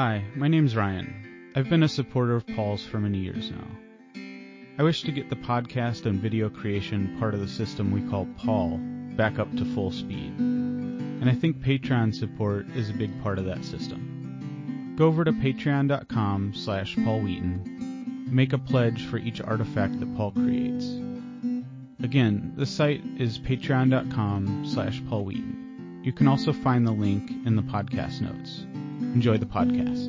Hi, my name's Ryan. I've been a supporter of Paul's for many years now. I wish to get the podcast and video creation part of the system we call Paul back up to full speed, and I think Patreon support is a big part of that system. Go over to patreon.com/Paul Wheaton, make a pledge for each artifact that Paul creates. Again, the site is patreon.com/Paul Wheaton. You can also find the link in the podcast notes. Enjoy the podcast.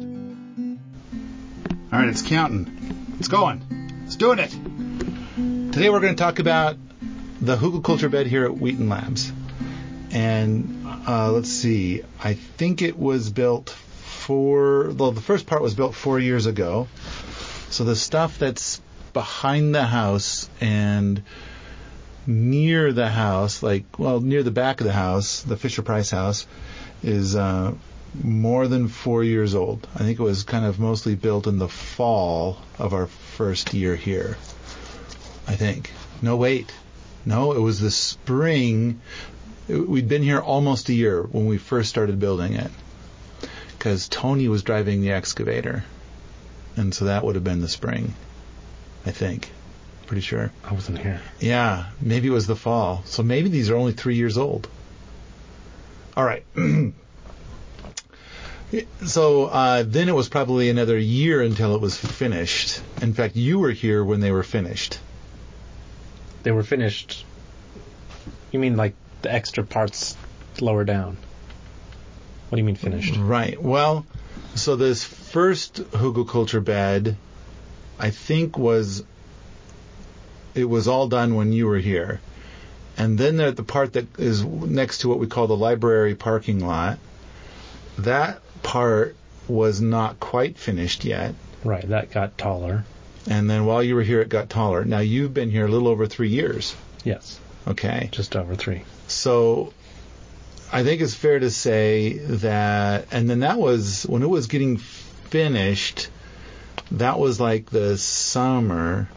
All right, it's counting. It's going. It's doing it. Today we're going to talk about the Hugelkultur bed here at Wheaton Labs. And let's see. I think it was built the first part was built 4 years ago. So the stuff that's behind the house and near the house, near the back of the house, the Fisher Price house, is more than 4 years old. I think it was kind of mostly built in the fall of our first year here, I think. No, it was the spring. We'd been here almost a year when we first started building it, because Tony was driving the excavator, and so that would have been the spring, I think. Pretty sure. I wasn't here. Yeah, maybe it was the fall. So maybe these are only 3 years old. All right. So then it was probably another year until it was finished. In fact, you were here when they were finished. They were finished? You mean like the extra parts lower down? What do you mean finished? Right. Well, so this first Hugelkultur bed, I think it was all done when you were here. And then there, the part that is next to what we call the library parking lot, that part was not quite finished yet. Right, that got taller. And then while you were here, it got taller. Now, you've been here a little over 3 years. Yes. Okay. Just over three. So I think it's fair to say that, and then that was, when it was getting finished, that was like the summer.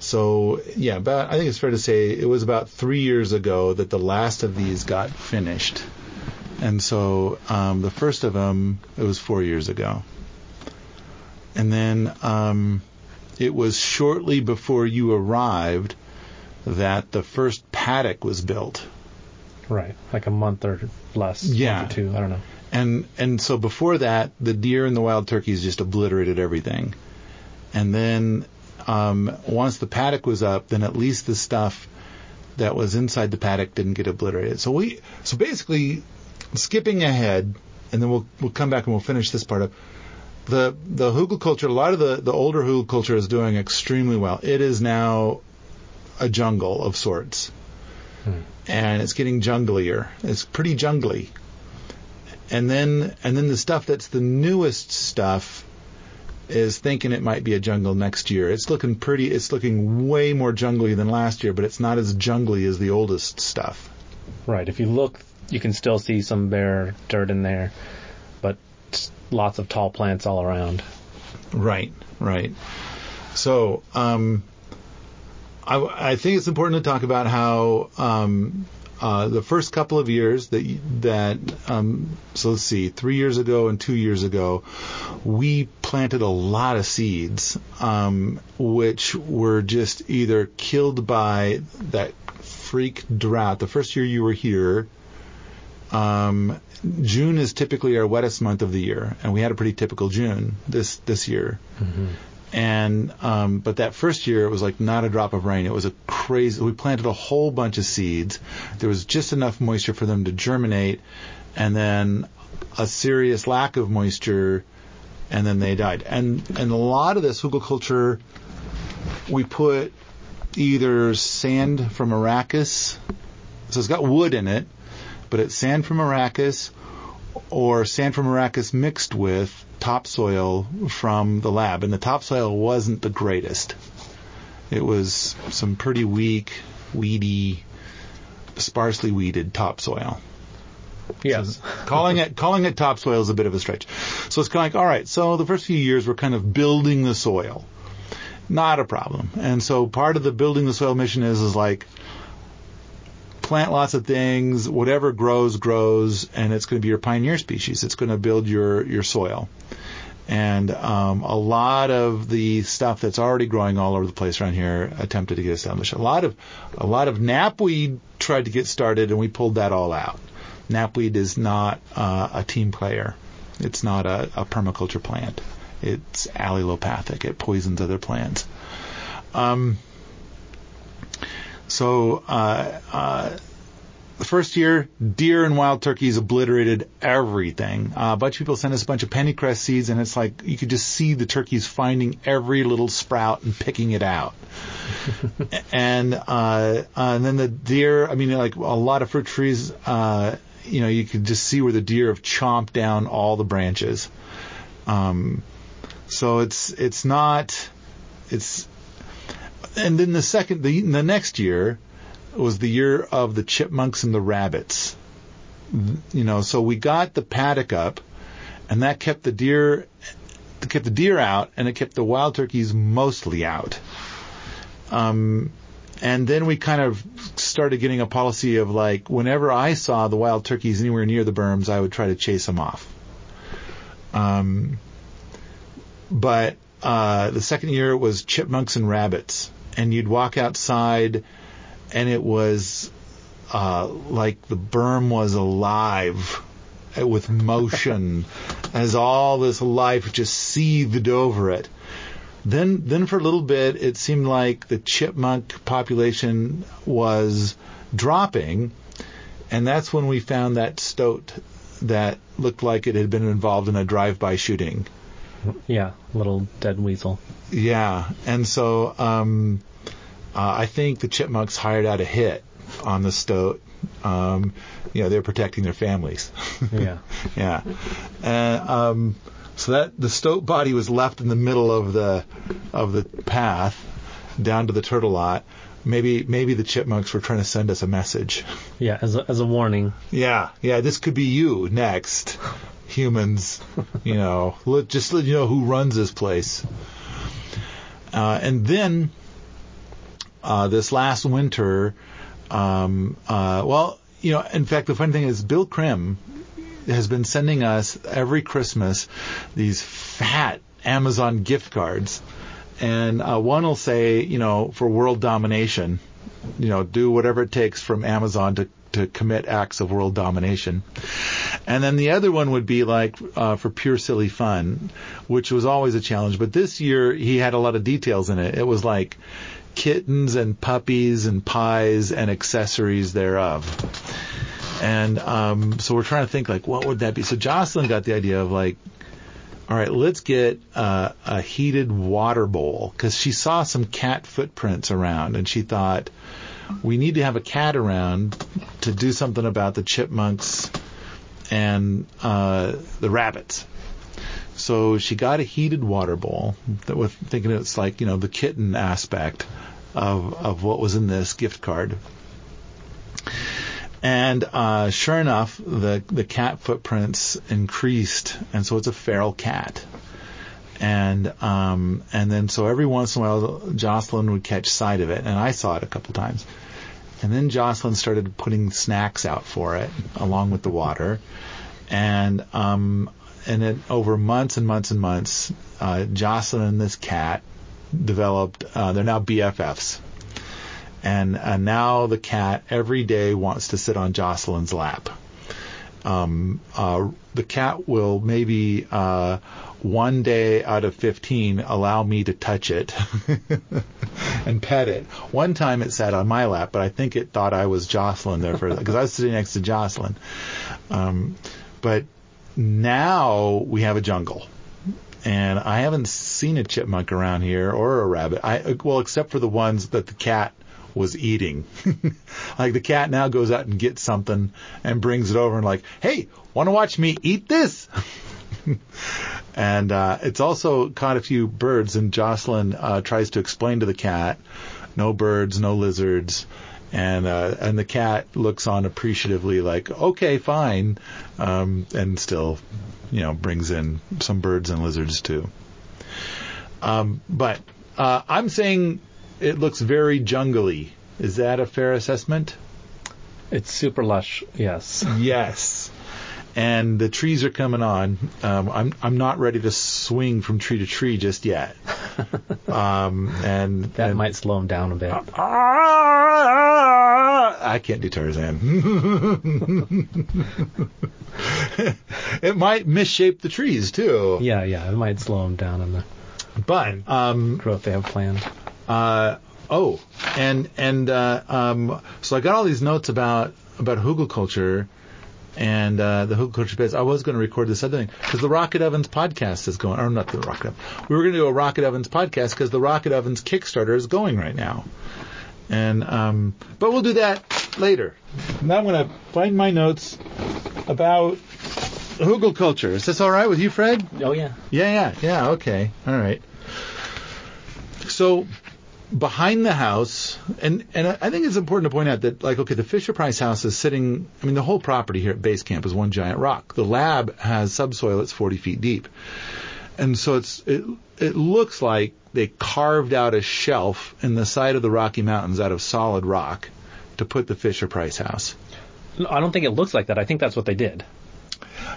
So, yeah, but I think it's fair to say it was about 3 years ago that the last of these got finished. And so the first of them, it was 4 years ago. And then it was shortly before you arrived that the first paddock was built. Right, like a month or less. Yeah. Month or two, I don't know. And so before that, the deer and the wild turkeys just obliterated everything. And then once the paddock was up, then at least the stuff that was inside the paddock didn't get obliterated. So basically, skipping ahead, and then we'll come back and we'll finish this part up. The Hugelkultur, a lot of the older Hugelkultur is doing extremely well. It is now a jungle of sorts, and it's getting junglier. It's pretty jungly. And then the stuff that's the newest stuff is thinking it might be a jungle next year. It's looking pretty. It's looking way more jungly than last year, but it's not as jungly as the oldest stuff. Right. If you look, you can still see some bare dirt in there, but lots of tall plants all around. Right. So I think it's important to talk about how the first couple of years so let's see, 3 years ago and 2 years ago, we planted a lot of seeds, which were just either killed by that freak drought. The first year you were here, June is typically our wettest month of the year, and we had a pretty typical June this year. Mm-hmm. And but that first year, it was like not a drop of rain. It was a crazy. We planted a whole bunch of seeds. There was just enough moisture for them to germinate, and then a serious lack of moisture, and then they died. And a lot of this Hugelkultur, we put either sand from Arrakis, so it's got wood in it, but it's sand from Arrakis, or sand from Arrakis mixed with topsoil from the lab. And the topsoil wasn't the greatest. It was some pretty weak, weedy, sparsely weeded topsoil. Yes. So calling it topsoil is a bit of a stretch. So it's kind of like, all right, so the first few years we're kind of building the soil. Not a problem. And so part of the building the soil mission is like, plant lots of things. Whatever grows, and it's going to be your pioneer species. It's going to build your soil. And a lot of the stuff that's already growing all over the place around here attempted to get established. A lot of knapweed tried to get started, and we pulled that all out. Knapweed is not a team player. It's not a permaculture plant. It's allelopathic. It poisons other plants. So the first year, deer and wild turkeys obliterated everything. A bunch of people sent us a bunch of pennycress seeds, and it's like you could just see the turkeys finding every little sprout and picking it out. And then the deer, I mean, like a lot of fruit trees, you could just see where the deer have chomped down all the branches. So it's not, it's, and then the next year was the year of the chipmunks and the rabbits. So we got the paddock up, and that kept the deer out, and it kept the wild turkeys mostly out. And then we kind of started getting a policy of, like, whenever I saw the wild turkeys anywhere near the berms, I would try to chase them off. But the second year was chipmunks and rabbits, and you'd walk outside, and it was like the berm was alive with motion as all this life just seethed over it. Then for a little bit, it seemed like the chipmunk population was dropping, and that's when we found that stoat that looked like it had been involved in a drive-by shooting. Yeah, little dead weasel. Yeah, and so I think the chipmunks hired out a hit on the stoat. They're protecting their families. Yeah. Yeah. So that the stoat body was left in the middle of the path down to the turtle lot. Maybe the chipmunks were trying to send us a message. Yeah, as a warning. Yeah, this could be you next. Humans, just let you know who runs this place. And then this last winter, in fact, the funny thing is Bill Krim has been sending us every Christmas these fat Amazon gift cards. And one will say, for world domination, do whatever it takes from Amazon to commit acts of world domination. And then the other one would be like for pure silly fun, which was always a challenge. But this year he had a lot of details in it. It was like kittens and puppies and pies and accessories thereof. And so we're trying to think, like, what would that be? So Jocelyn got the idea of, like, all right, let's get a heated water bowl, because she saw some cat footprints around, and she thought, we need to have a cat around to do something about the chipmunks and the rabbits. So she got a heated water bowl that was thinking it's like, the kitten aspect of what was in this gift card. And sure enough, the cat footprints increased, and so it's a feral cat. And then so every once in a while, Jocelyn would catch sight of it, and I saw it a couple times. And then Jocelyn started putting snacks out for it, along with the water. And then over months and months and months, Jocelyn and this cat developed. They're now BFFs. And now the cat every day wants to sit on Jocelyn's lap. The cat will maybe one day out of 15 allow me to touch it and pet it. One time it sat on my lap, but I think it thought I was Jocelyn there for because I was sitting next to Jocelyn. But now we have a jungle. And I haven't seen a chipmunk around here or a rabbit. Except for the ones that the cat was eating. Like the cat now goes out and gets something and brings it over and, like, hey, want to watch me eat this? And it's also caught a few birds, and Jocelyn tries to explain to the cat, no birds, no lizards. And the cat looks on appreciatively, like, okay, fine. And still, brings in some birds and lizards too. But I'm saying it looks very jungly. Is that a fair assessment? It's super lush, yes. Yes. And the trees are coming on. I'm not ready to swing from tree to tree just yet. And might slow him down a bit. I can't do Tarzan. It might misshape the trees too. Yeah. It might slow him down on the growth they have planned. So I got all these notes about Hugelkultur. And the Hugelkultur bits. I was going to record this other thing because the Rocket Ovens podcast is going. Or not the Rocket Ovens. We were going to do a Rocket Ovens podcast because the Rocket Ovens Kickstarter is going right now. And but we'll do that later. Now I'm going to find my notes about Hugelkultur. Is this all right with you, Fred? Oh yeah. Yeah. Okay. All right. So. Behind the house, and I think it's important to point out that, like, okay, the Fisher Price house is sitting, I mean, the whole property here at Base Camp is one giant rock. The lab has subsoil that's 40 feet deep. And so it looks like they carved out a shelf in the side of the Rocky Mountains out of solid rock to put the Fisher Price house. No, I don't think it looks like that. I think that's what they did.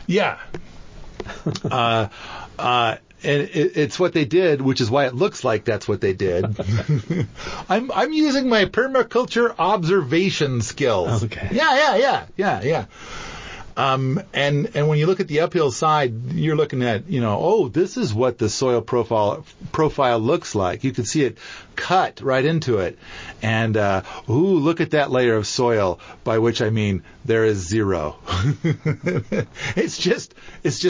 Yeah. And it's what they did, which is why it looks like that's what they did. I'm using my permaculture observation skills. Okay. Yeah. And when you look at the uphill side, you're looking at, this is what the soil profile looks like. You can see it cut right into it. And, look at that layer of soil, by which I mean there is zero. It's just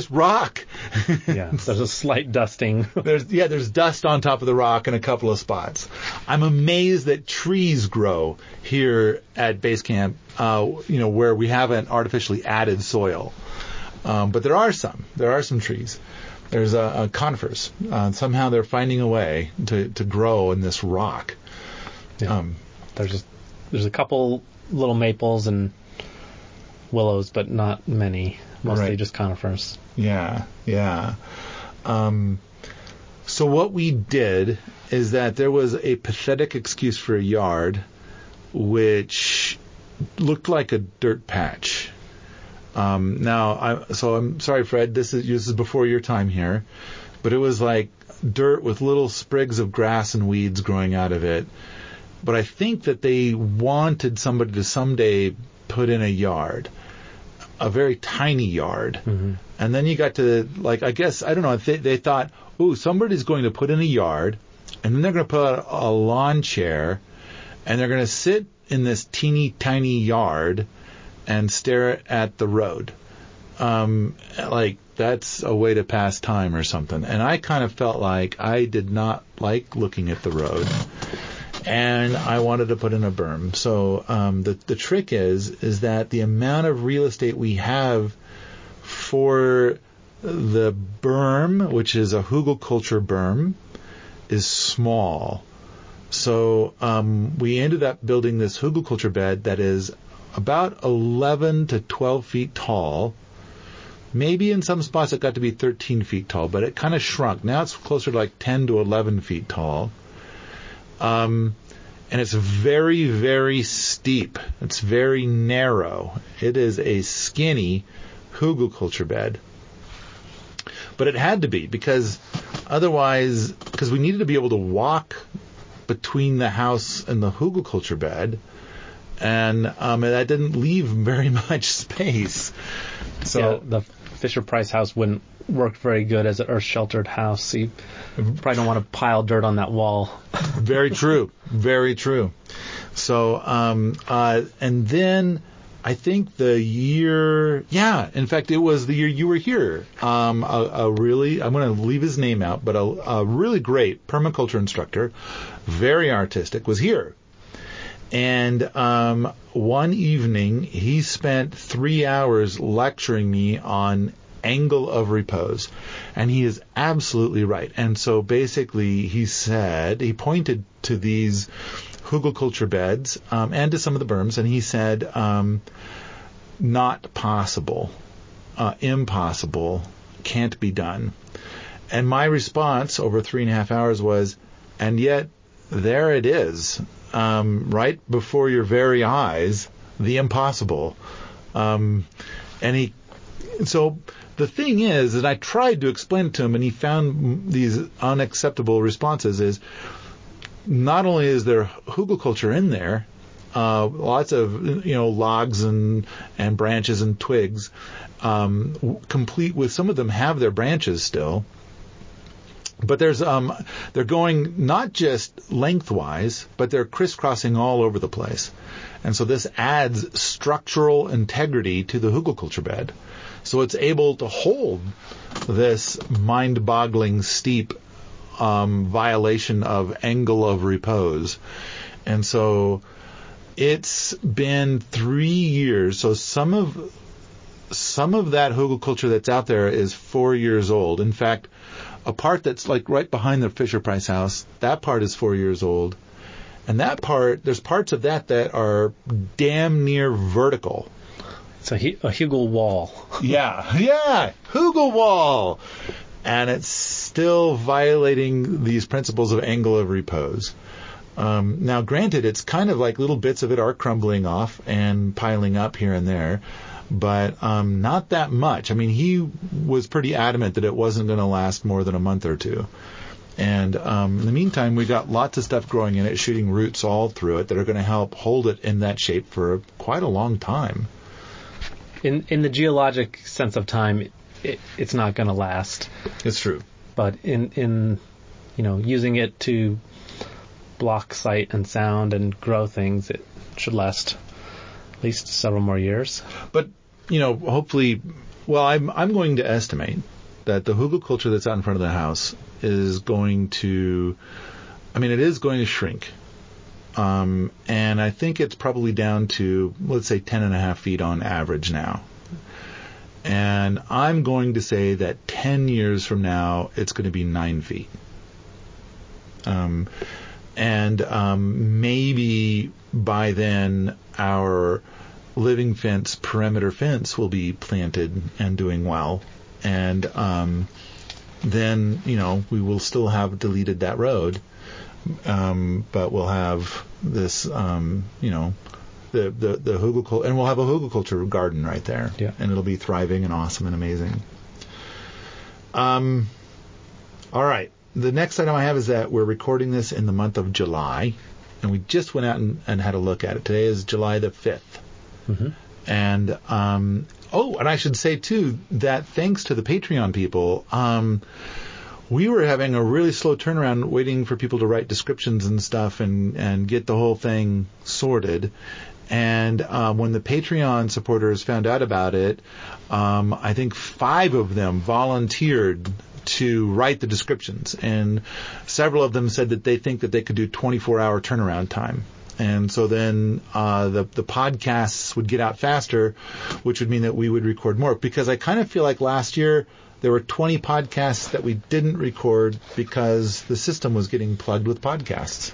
rock. Yeah. There's a slight dusting. There's dust on top of the rock in a couple of spots. I'm amazed that trees grow here at Base Camp, where we haven't artificially added soil. But there are some trees. There's a conifers. Somehow they're finding a way to grow in this rock. Yeah. There's a couple little maples and willows, but not many. Mostly just conifers. Yeah. So what we did is that there was a pathetic excuse for a yard, which looked like a dirt patch. I'm sorry, Fred, this is before your time here, but it was like dirt with little sprigs of grass and weeds growing out of it. But I think that they wanted somebody to someday put in a yard, a very tiny yard. Mm-hmm. And then you got to, like, I guess, I don't know, they thought, somebody's going to put in a yard, and then they're going to put a lawn chair, and they're going to sit in this teeny tiny yard and stare at the road. Like, that's a way to pass time or something. And I kind of felt like I did not like looking at the road. And I wanted to put in a berm. So the trick is that the amount of real estate we have for the berm, which is a Hugelkultur berm, is small. So we ended up building this Hugelkultur bed that is about 11 to 12 feet tall. Maybe in some spots it got to be 13 feet tall, but it kind of shrunk. Now it's closer to like 10 to 11 feet tall. And it's very, very steep. It's very narrow. It is a skinny Hugelkultur bed. But it had to be, because we needed to be able to walk between the house and the Hugelkultur bed. And that didn't leave very much space. So the Fisher Price house wouldn't work very good as an earth-sheltered house. So you probably don't want to pile dirt on that wall. Very true. So, and then I think in fact, it was the year you were here. I'm going to leave his name out, but a really great permaculture instructor, very artistic, was here. And one evening, he spent 3 hours lecturing me on angle of repose. And he is absolutely right. And so basically, he pointed to these Hugelkultur beds and to some of the berms, and he said, not possible, impossible, can't be done. And my response over 3.5 hours was, and yet, there it is. Right before your very eyes, the impossible. So the thing is that I tried to explain it to him, and he found these unacceptable responses. Is not only is there Hugelkultur in there, lots of logs and branches and twigs, complete with some of them have their branches still. But there's they're going not just lengthwise, but they're crisscrossing all over the place. And so this adds structural integrity to the Hugelkultur bed. So it's able to hold this mind-boggling steep violation of angle of repose. And so it's been 3 years. So some of that Hugelkultur that's out there is 4 years old. In fact, a part that's like right behind the Fisher Price house, that part is 4 years old. And that part, there's parts of that that are damn near vertical. It's a Hugel wall. Yeah, Hugel wall. And it's still violating these principles of angle of repose. Now, granted, it's kind of like little bits of it are crumbling off and piling up here and there. But not that much. I mean, he was pretty adamant that it wasn't going to last more than a month or two. And in the meantime, we got lots of stuff growing in it, shooting roots all through it that are going to help hold it in that shape for quite a long time. In the geologic sense of time, it's not going to last. It's true. But in using it to block sight and sound and grow things, it should last at least several more years. But hopefully, I'm going to estimate that the Hugelkultur that's out in front of the house is going to, it is going to shrink, and I think it's probably down to, let's say, 10.5 feet on average now. And I'm going to say that 10 years from now, it's going to be 9 feet, and maybe by then our living fence, perimeter fence, will be planted and doing well. And then, we will still have deleted that road, but we'll have this, the Hugelkultur, and we'll have a Hugelkultur garden right there. Yeah. And it'll be thriving and awesome and amazing. All right. The next item I have is that we're recording this in the month of July. And we just went out and had a look at it. Today is July the 5th. Mm-hmm. And, and I should say, too, that thanks to the Patreon people, we were having a really slow turnaround waiting for people to write descriptions and stuff and get the whole thing sorted. And when the Patreon supporters found out about it, I think 5 of them volunteered to write the descriptions, and several of them said that they think that they could do 24-hour turnaround time. And so then the podcasts would get out faster, which would mean that we would record more, because I kind of feel like last year there were 20 podcasts that we didn't record because the system was getting plugged with podcasts.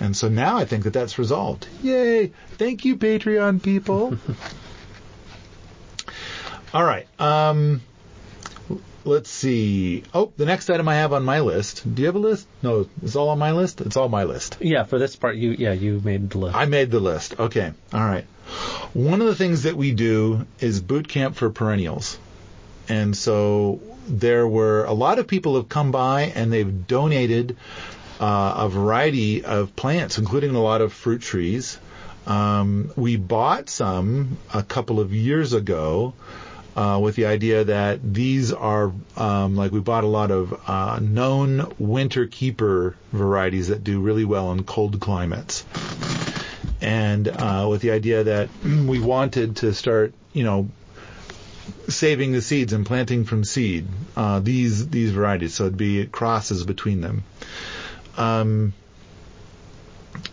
And so now I think that that's resolved. Yay! Thank you, Patreon people. All right. Let's see. Oh, the next item I have on my list. Do you have a list? No, it's all on my list? It's all my list. Yeah, for this part, you made the list. I made the list. Okay. All right. One of the things that we do is boot camp for perennials. And so there were a lot of people have come by and they've donated a variety of plants, including a lot of fruit trees. We bought some a couple of years ago, with the idea that these are, we bought a lot of known winter keeper varieties that do really well in cold climates. And with the idea that we wanted to start, saving the seeds and planting from seed, these varieties. So it'd be crosses between them.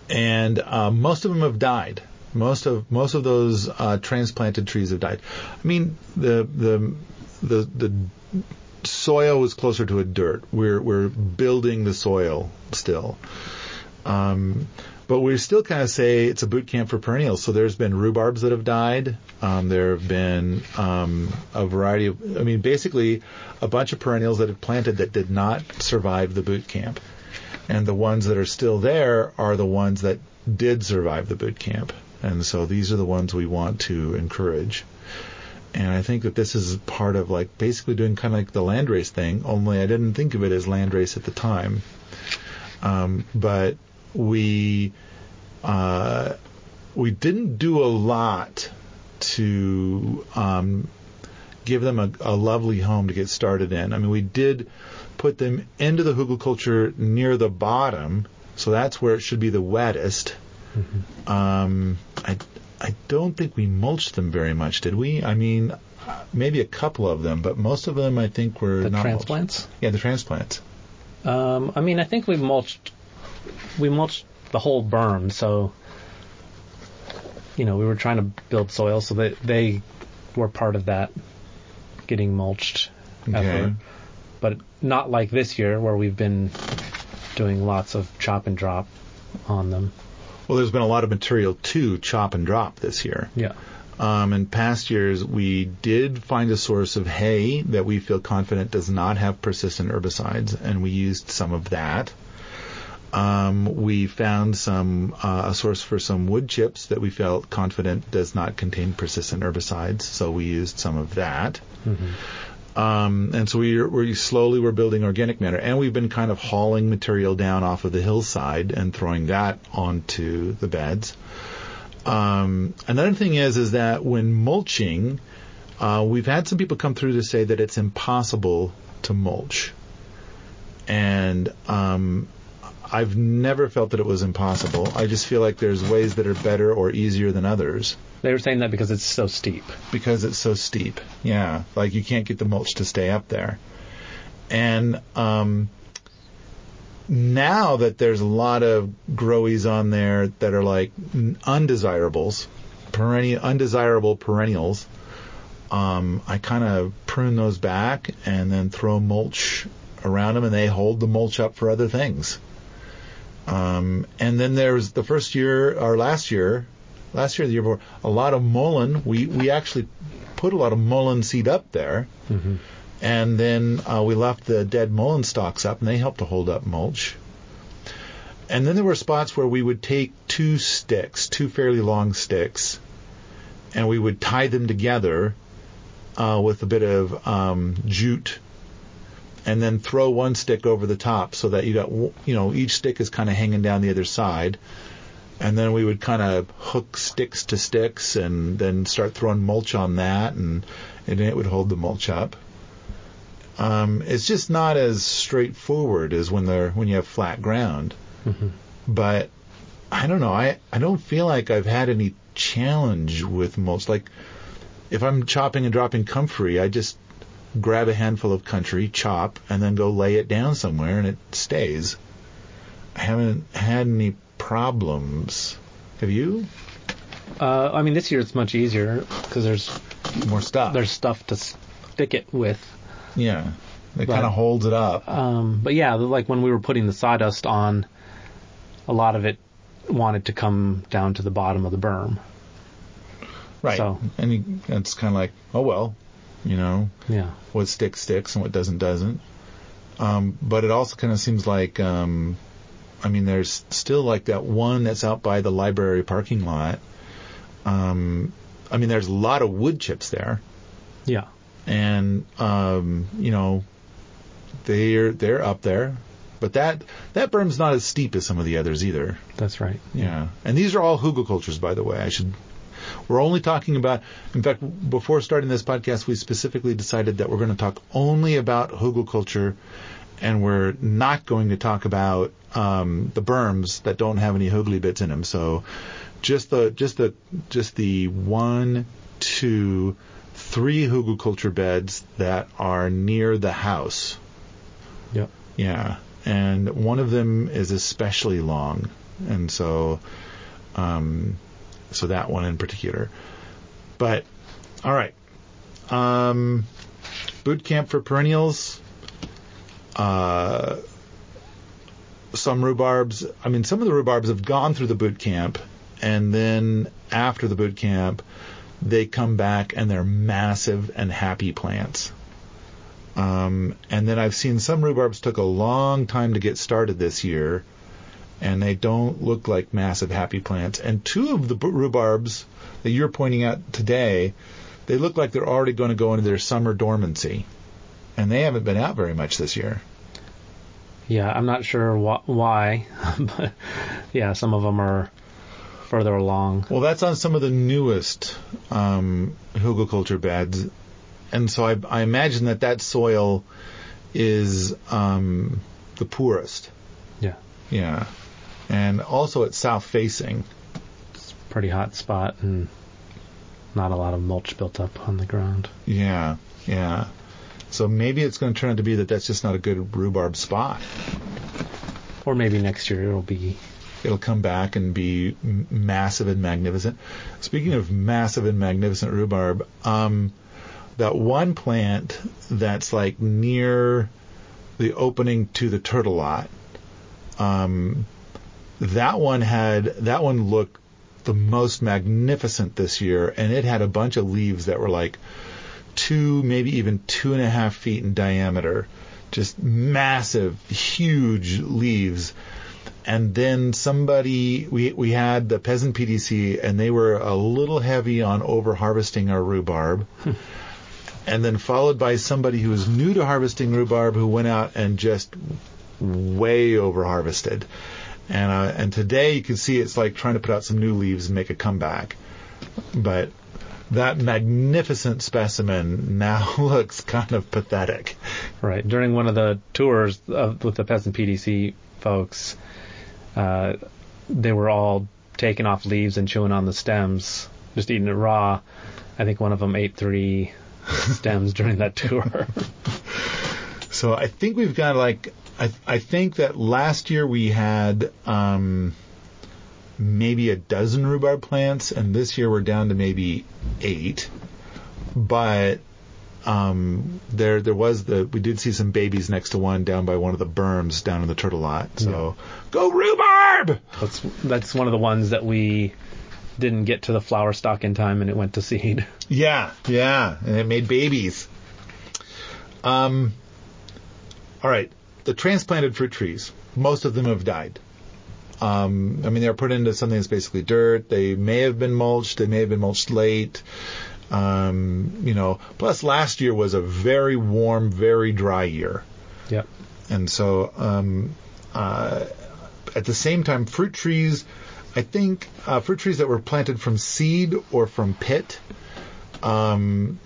Most of them have died. Most of those transplanted trees have died. I mean, the soil was closer to a dirt. We're building the soil still, but we still kind of say it's a boot camp for perennials. So there's been rhubarbs that have died. There have been a variety of, basically a bunch of perennials that have planted that did not survive the boot camp, and the ones that are still there are the ones that did survive the boot camp. And so these are the ones we want to encourage. And I think that this is part of like basically doing kind of like the landrace thing, only I didn't think of it as landrace at the time. But we didn't do a lot to give them a lovely home to get started in. I mean, we did put them into the Hugelkultur near the bottom, so that's where it should be the wettest. Mm-hmm. I don't think we mulched them very much, did we? I mean, maybe a couple of them, but most of them I think were not mulched. The transplants? Yeah, the transplants. I mean, I think we mulched. We mulched the whole berm, so you know we were trying to build soil, so that they were part of that getting mulched effort. But not like this year where we've been doing lots of chop and drop on them. Well, there's been a lot of material to chop and drop this year. Yeah. In past years, we did find a source of hay that we feel confident does not have persistent herbicides, and we used some of that. We found a source for some wood chips that we felt confident does not contain persistent herbicides, so we used some of that. Mm-hmm. And so we slowly were building organic matter, and we've been kind of hauling material down off of the hillside and throwing that onto the beds. Another thing is that when mulching, we've had some people come through to say that it's impossible to mulch, and I've never felt that it was impossible. I just feel like there's ways that are better or easier than others. They were saying that because it's so steep. Because it's so steep, yeah. Like you can't get the mulch to stay up there. And now that there's a lot of growies on there that are like undesirables, undesirable perennials, I kind of prune those back and then throw mulch around them, and they hold the mulch up for other things. And then there's the first year, or last year, the year before, a lot of mullein. We actually put a lot of mullein seed up there, mm-hmm. and then we left the dead mullein stalks up, and they helped to hold up mulch. And then there were spots where we would take two fairly long sticks, and we would tie them together with a bit of jute, and then throw one stick over the top so that each stick is kind of hanging down the other side. And then we would kind of hook sticks to sticks and then start throwing mulch on that, and it would hold the mulch up. It's just not as straightforward as when you have flat ground. Mm-hmm. But I don't know. I don't feel like I've had any challenge with mulch. Like if I'm chopping and dropping comfrey, I just grab a handful of country, chop, and then go lay it down somewhere, and it stays. I haven't had any problems. Have you? I mean, this year it's much easier because there's more stuff. There's stuff to stick it with. Yeah, it kind of holds it up. But yeah, like when we were putting the sawdust on, a lot of it wanted to come down to the bottom of the berm. Right, so, and it's kind of like, oh well. You know, yeah. What sticks and what doesn't. But it also kind of seems like, I mean, there's still like that one that's out by the library parking lot. I mean, there's a lot of wood chips there. Yeah. And you know, they're up there, but that berm's not as steep as some of the others either. That's right. Yeah. And these are all Hugelkulturs, by the way. We're only talking about, in fact, before starting this podcast, we specifically decided that we're going to talk only about Hugelkultur, and we're not going to talk about the berms that don't have any hugely bits in them. So, just the 1, 2, 3 Hugelkultur beds that are near the house. Yep. Yeah, and one of them is especially long, and so. So that one in particular. But, all right. Boot camp for perennials. Some rhubarbs. I mean, some of the rhubarbs have gone through the boot camp, and then after the boot camp, they come back and they're massive and happy plants. And then I've seen some rhubarbs took a long time to get started this year. and they don't look like massive happy plants. And two of the rhubarbs that you're pointing out today, they look like they're already going to go into their summer dormancy, and they haven't been out very much this year. Yeah, I'm not sure why, but yeah, some of them are further along. Well, that's on some of the newest Hugelkultur beds, and so I imagine that soil is the poorest. Yeah. Yeah, and also it's south facing. It's a pretty hot spot and not a lot of mulch built up on the ground. Yeah, yeah. So maybe it's going to turn out to be that's just not a good rhubarb spot. Or maybe next year it'll come back and be massive and magnificent. Speaking of massive and magnificent rhubarb, that one plant that's like near the opening to the turtle lot, that one looked the most magnificent this year, and it had a bunch of leaves that were like 2, maybe even 2.5 feet in diameter, just massive, huge leaves. And then we had the Peasant PDC, and they were a little heavy on over-harvesting our rhubarb. And then followed by somebody who was new to harvesting rhubarb who went out and just way over-harvested. And today you can see it's like trying to put out some new leaves and make a comeback. But that magnificent specimen now looks kind of pathetic. Right. During one of the tours with the Peasant PDC folks, they were all taking off leaves and chewing on the stems, just eating it raw. I think one of them ate 3 stems during that tour. So I think we've got I think that last year we had maybe a dozen rhubarb plants, and this year we're down to maybe 8. But we did see some babies next to one down by one of the berms down in the turtle lot. So yeah. Go rhubarb! That's one of the ones that we didn't get to the flower stalk in time, and it went to seed. Yeah, and it made babies. All right. The transplanted fruit trees, most of them have died. They were put into something that's basically dirt. They may have been mulched. They may have been mulched late. Plus last year was a very warm, very dry year. Yeah. And so at the same time, fruit trees, I think fruit trees that were planted from seed or from pit, pretty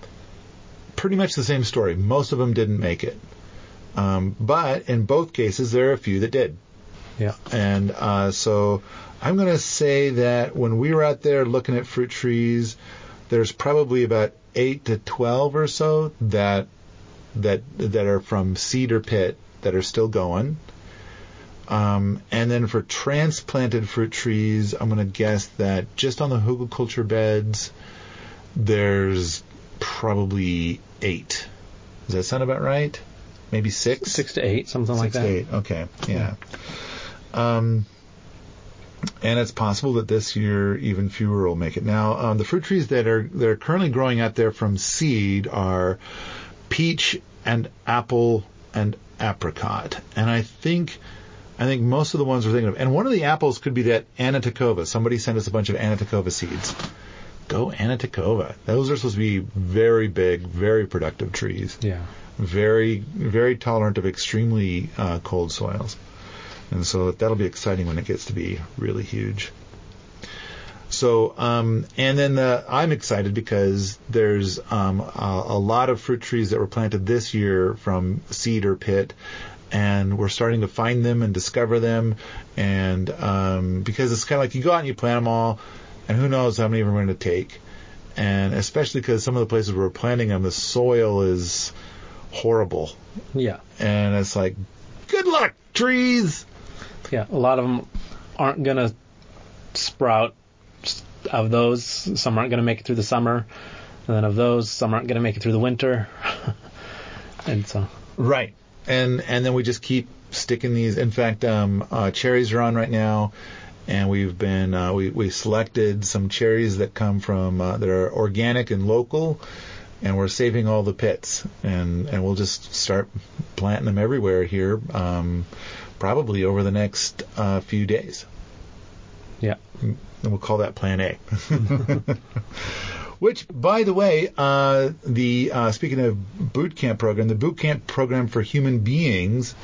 much the same story. Most of them didn't make it. But in both cases, there are a few that did. Yeah. And so I'm going to say that when we were out there looking at fruit trees, there's probably about 8 to 12 or so that are from seed or pit that are still going. And then for transplanted fruit trees, I'm going to guess that just on the Hugelkultur beds, there's probably 8. Does that sound about right? Maybe 6? 6 to 8, something like that. 6 to 8, okay, yeah. And it's possible that this year even fewer will make it. Now, the fruit trees that are currently growing out there from seed are peach and apple and apricot. And I think most of the ones we're thinking of, and one of the apples could be that Anatocova. Somebody sent us a bunch of Anatocova seeds. Go Anatocova. Those are supposed to be very big, very productive trees. Yeah. Very, very tolerant of extremely cold soils. And so that'll be exciting when it gets to be really huge. So, and then I'm excited because there's a lot of fruit trees that were planted this year from seed or pit, and we're starting to find them and discover them. And because it's kind of like you go out and you plant them all, and who knows how many we're going to take. And especially because some of the places we're planting them, the soil is horrible. Yeah. And it's like, good luck, trees. Yeah, a lot of them aren't going to sprout. Of those, some aren't going to make it through the summer. And then of those, some aren't going to make it through the winter. And so. Right. And then we just keep sticking these. In fact, cherries are on right now. And we've been we selected some cherries that come from that are organic and local. And we're saving all the pits, and we'll just start planting them everywhere here, probably over the next few days. Yeah. And we'll call that Plan A. Which, by the way, speaking of boot camp program, the boot camp program for human beings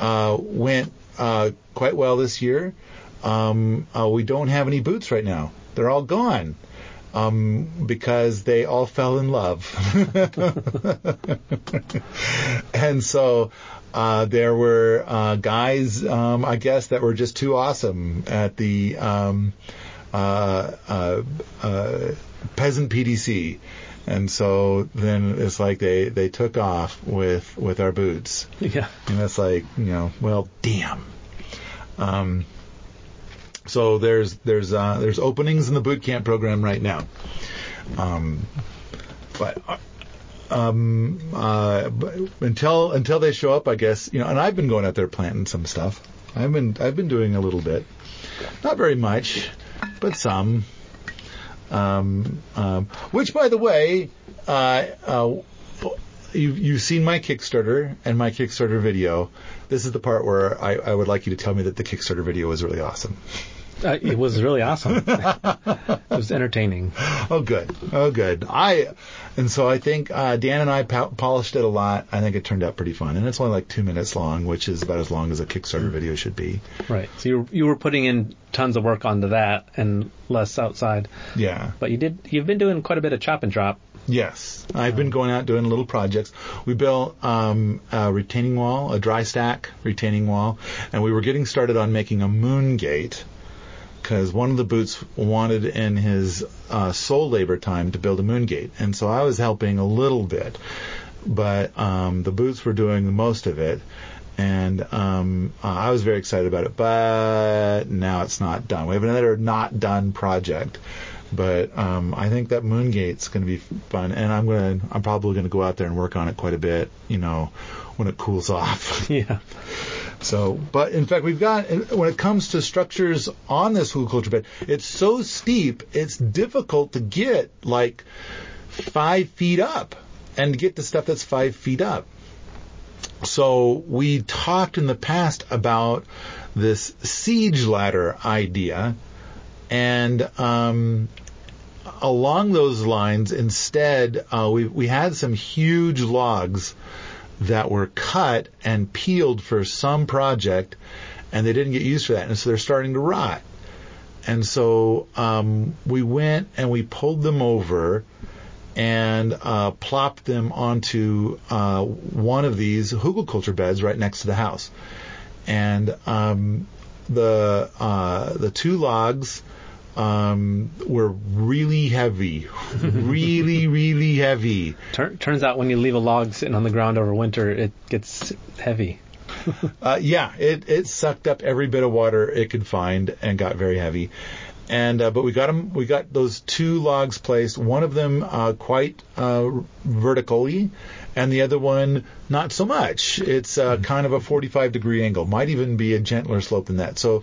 went quite well this year. We don't have any boots right now. They're all gone because they all fell in love. And so there were guys, I guess, that were just too awesome at the Peasant PDC. And so then it's like they took off with our boots. Yeah. And that's like, well, damn. So there's openings in the boot camp program right now. But until they show up, I guess, and I've been going out there planting some stuff. I've been doing a little bit. Not very much, but some. Which, by the way, you've seen my Kickstarter and my Kickstarter video. This is the part where I would like you to tell me that the Kickstarter video was really awesome. It was really awesome. It was entertaining. Oh, good. And so I think Dan and I polished it a lot. I think it turned out pretty fun, and it's only like 2 minutes long, which is about as long as a Kickstarter video should be. Right. So you were putting in tons of work onto that and less outside. Yeah. But you've been doing quite a bit of chop and drop. Yes, I've been going out doing little projects. We built a retaining wall, a dry stack retaining wall, and we were getting started on making a moon gate. Because one of the boots wanted in his soul labor time to build a moon gate. And so I was helping a little bit. But the boots were doing the most of it. And I was very excited about it. But now it's not done. We have another not done project. But I think that moon gate's going to be fun. And I'm probably going to go out there and work on it quite a bit, when it cools off. Yeah. So, but in fact, we've got, when it comes to structures on this Hugelkultur bed, it's so steep, it's difficult to get 5 feet up and to get the stuff that's 5 feet up. So we talked in the past about this siege ladder idea, and along those lines, instead, we had some huge logs that were cut and peeled for some project, and they didn't get used for that, and so they're starting to rot. And so we went and we pulled them over and plopped them onto one of these Hugelkultur beds right next to the house. And the two logs were really heavy, really, really heavy. Turns out when you leave a log sitting on the ground over winter, it gets heavy. It sucked up every bit of water it could find and got very heavy. And but we got those two logs placed. One of them quite vertically, and the other one not so much. It's kind of a 45-degree angle. Might even be a gentler slope than that. So.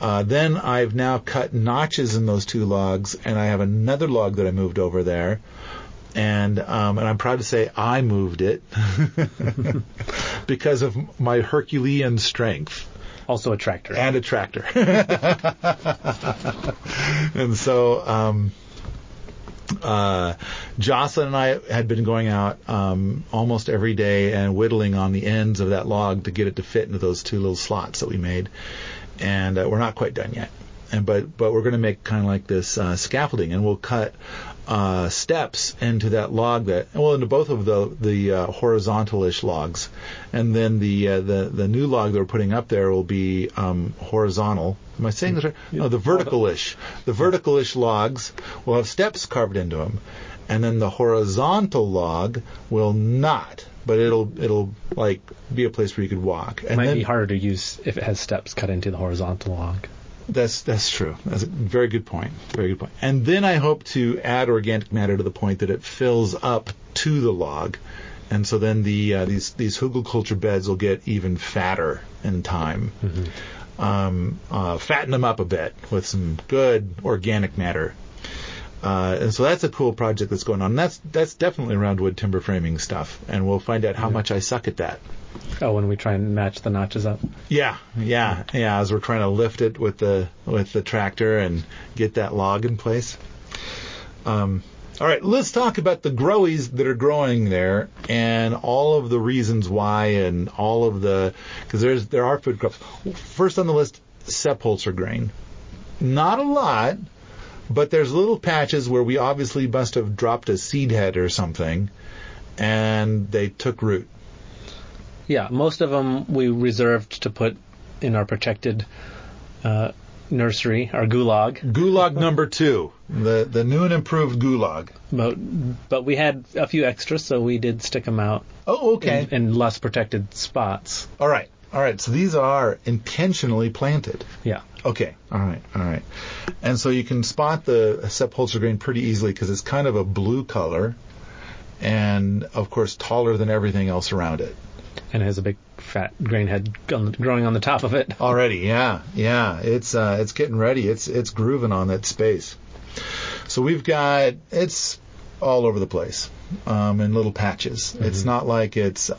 Then I've now cut notches in those two logs, and I have another log that I moved over there. And I'm proud to say I moved it because of my Herculean strength. Also a tractor. And a tractor. And so Jocelyn and I had been going out almost every day and whittling on the ends of that log to get it to fit into those two little slots that we made. And we're not quite done yet, but we're going to make kind of like this scaffolding, and we'll cut steps into that log into both of the horizontal-ish logs, and then the new log that we're putting up there will be horizontal. Am I saying this right? No, the vertical-ish logs will have steps carved into them, and then the horizontal log will not. But it'll be a place where you could walk. And it might be harder to use if it has steps cut into the horizontal log. That's true. That's a very good point. Very good point. And then I hope to add organic matter to the point that it fills up to the log, and so then the these Hugelkultur beds will get even fatter in time. Mm-hmm. Fatten them up a bit with some good organic matter. And so that's a cool project that's going on. And that's definitely around wood timber framing stuff. And we'll find out how much I suck at that. Oh, when we try and match the notches up. Yeah. As we're trying to lift it with the tractor and get that log in place. All right, let's talk about the growies that are growing there and all of the reasons why and all of the... Because there are food crops. First on the list, Sepholzer grain. Not a lot, but there's little patches where we obviously must have dropped a seed head or something, and they took root. Yeah, most of them we reserved to put in our protected... nursery, our gulag number 2, the new and improved gulag, but we had a few extras, so we did stick them out in less protected spots. All right, so these are intentionally planted. All right, and so you can spot the Sepholzer grain pretty easily because it's kind of a blue color and of course taller than everything else around it, and it has a big fat grain head growing on the top of it already. Yeah, it's getting ready. It's grooving on that space. So we've got, it's all over the place, in little patches. Mm-hmm. It's not like it's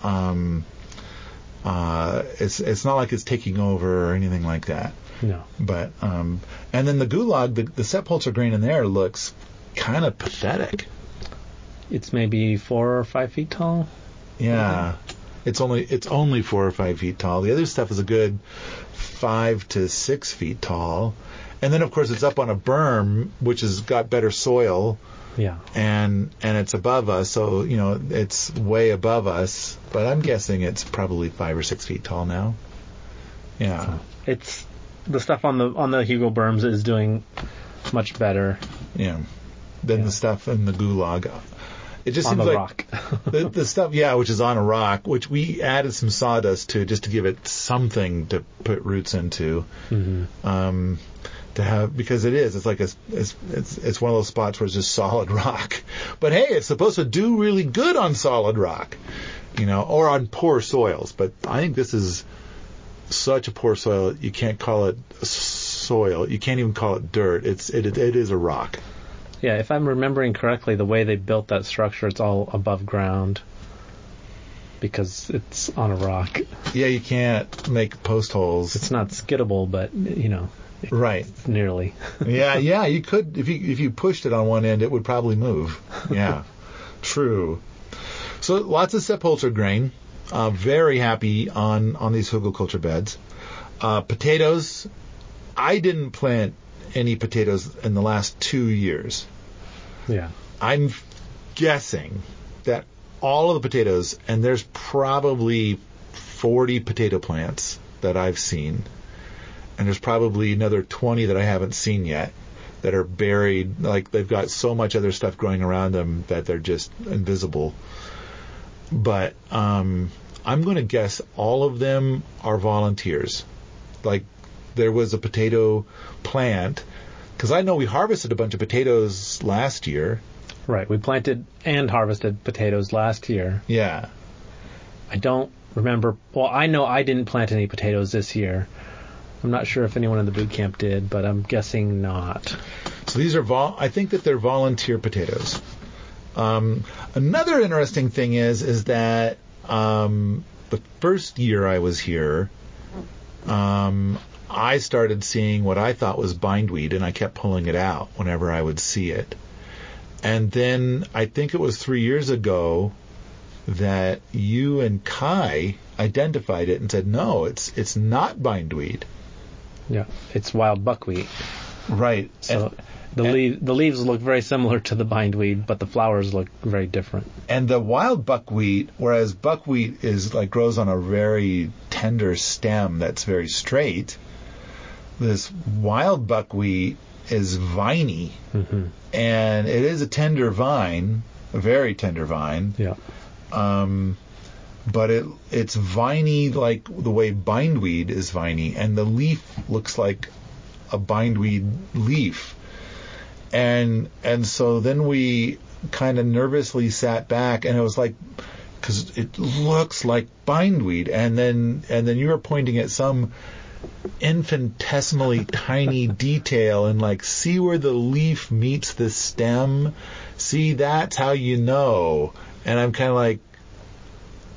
not like it's taking over or anything like that. No. But and then the gulag, the Sepholzer grain in there looks kind of pathetic. It's maybe 4 or 5 feet tall. Yeah. Mm-hmm. It's only 4 or 5 feet tall. The other stuff is a good 5 to 6 feet tall, and then of course it's up on a berm, which has got better soil. Yeah. And it's above us, so it's way above us. But I'm guessing it's probably 5 or 6 feet tall now. Yeah. So it's the stuff on the Hugel berms is doing much better. Yeah. Than the stuff in the gulag. It just seems like the stuff, which is on a rock, which we added some sawdust to just to give it something to put roots into, because it's one of those spots where it's just solid rock. But hey, it's supposed to do really good on solid rock, or on poor soils. But I think this is such a poor soil you can't call it soil. You can't even call it dirt. It is a rock. Yeah, if I'm remembering correctly, the way they built that structure, it's all above ground because it's on a rock. Yeah, you can't make post holes. It's not skiddable, but right, nearly. yeah, you could if you pushed it on one end, it would probably move. Yeah, true. So lots of Sepholzer grain. Very happy on these Hugelkultur beds. Potatoes. I didn't plant any potatoes in the last 2 years. Yeah. I'm guessing that all of the potatoes, and there's probably 40 potato plants that I've seen, and there's probably another 20 that I haven't seen yet that are buried, like they've got so much other stuff growing around them that they're just invisible. But I'm going to guess all of them are volunteers. Like, there was a potato plant, because I know we harvested a bunch of potatoes last year. Right, we planted and harvested potatoes last year. Yeah. I don't remember. Well, I know I didn't plant any potatoes this year. I'm not sure if anyone in the boot camp did, but I'm guessing not. So these are, I think that they're volunteer potatoes. Another interesting thing is that the first year I was here, I started seeing what I thought was bindweed, and I kept pulling it out whenever I would see it. And then I think it was 3 years ago that you and Kai identified it and said, no, it's not bindweed. Yeah, it's wild buckwheat. Right. So the leaves look very similar to the bindweed, but the flowers look very different. And the wild buckwheat, whereas buckwheat is like grows on a very tender stem that's very straight, this wild buckwheat is viney, and it is a tender vine, a very tender vine. Yeah. But it's viney like the way bindweed is viney, and the leaf looks like a bindweed leaf. And so then we kind of nervously sat back, and it was like, because it looks like bindweed, and then you were pointing at some infinitesimally tiny detail and like, see where the leaf meets the stem. See, that's how you know. And I'm kind of like,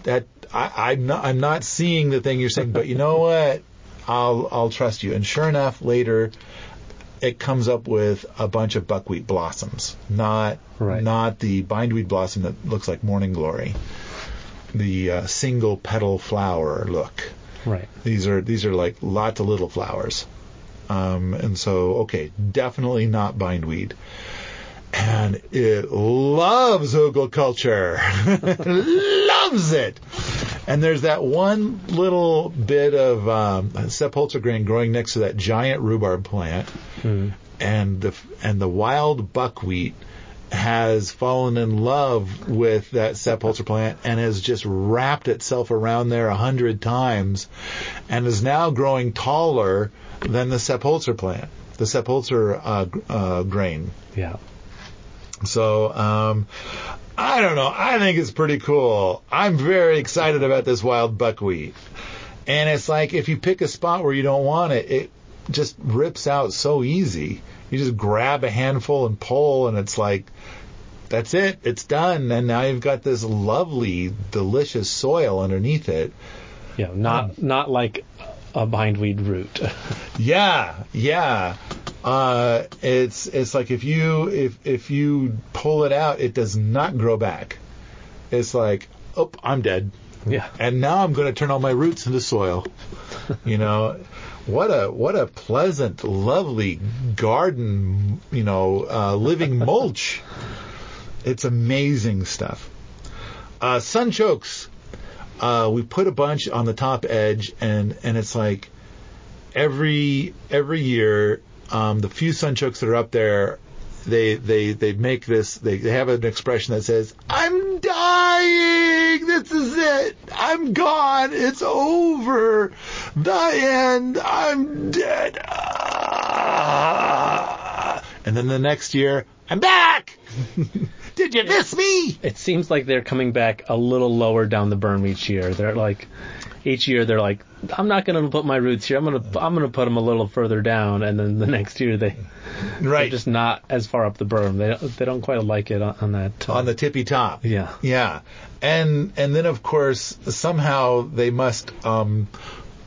that I'm not seeing the thing you're saying, but you know what? I'll trust you. And sure enough, later it comes up with a bunch of buckwheat blossoms, not the bindweed blossom that looks like morning glory, the single petal flower look. Right. These are like lots of little flowers, and so okay, definitely not bindweed. And it loves Hugelkultur. Loves it. And there's that one little bit of Sepulcher grain growing next to that giant rhubarb plant. Mm. And the wild buckwheat has fallen in love with that Sepulcher plant and has just wrapped itself around there 100 times and is now growing taller than the Sepulcher plant, the Sepulcher grain. Yeah. So, I don't know. I think it's pretty cool. I'm very excited about this wild buckwheat. And it's like, if you pick a spot where you don't want it, it just rips out so easy. You just grab a handful and pull, and it's like, that's it. It's done. And now you've got this lovely, delicious soil underneath it. Yeah, not like a bindweed root. Yeah. It's like if you pull it out, it does not grow back. It's like, oh, I'm dead. Yeah. And now I'm going to turn all my roots into soil. You know, what a pleasant, lovely garden, you know, living mulch. It's amazing stuff. Sunchokes. We put a bunch on the top edge, and it's like every year. The few sunchokes that are up there, they make this. They have an expression that says, "I'm dying. This is it. I'm gone. It's over. The end. I'm dead." Ah. And then the next year, I'm back. Did you miss me? It seems like they're coming back a little lower down the berm each year. They're like. Each year they're like, I'm not going to put my roots here. I'm going to put them a little further down, and then the next year they're just not as far up the berm. They don't quite like it on that on the tippy top. Yeah. And then of course somehow they must poop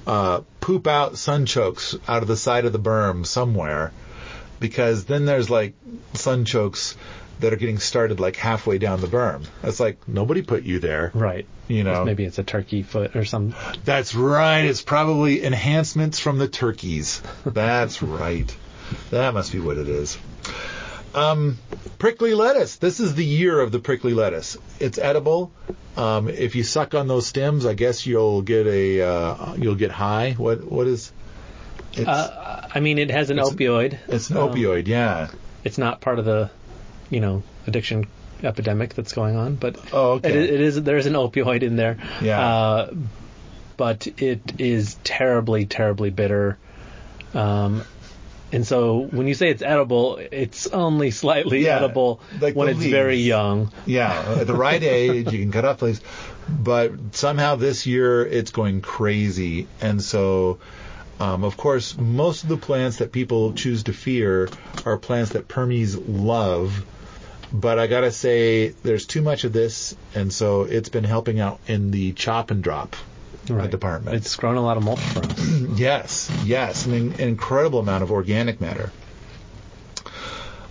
out sunchokes out of the side of the berm somewhere, because then there's like sunchokes that are getting started like halfway down the berm. It's like, nobody put you there. Right. You know. Maybe it's a turkey foot or something. That's right. It's probably enhancements from the turkeys. That's right. That must be what it is. Prickly lettuce. This is the year of the prickly lettuce. It's edible. If you suck on those stems, I guess you'll get you'll get high. What is? It's, I mean, it has an opioid. It's an opioid. Yeah. It's not part of the, you know, addiction epidemic that's going on, but there is an opioid in there. Yeah. But it is terribly, terribly bitter. And so when you say it's edible, it's only slightly edible like when it's leaves. Very young. Yeah, at the right age, you can cut off leaves. But somehow this year it's going crazy. And so, of course, most of the plants that people choose to fear are plants that Permies love. But I gotta say, there's too much of this, and so it's been helping out in the chop and drop department. It's grown a lot of mulch for us. Yes, an incredible amount of organic matter.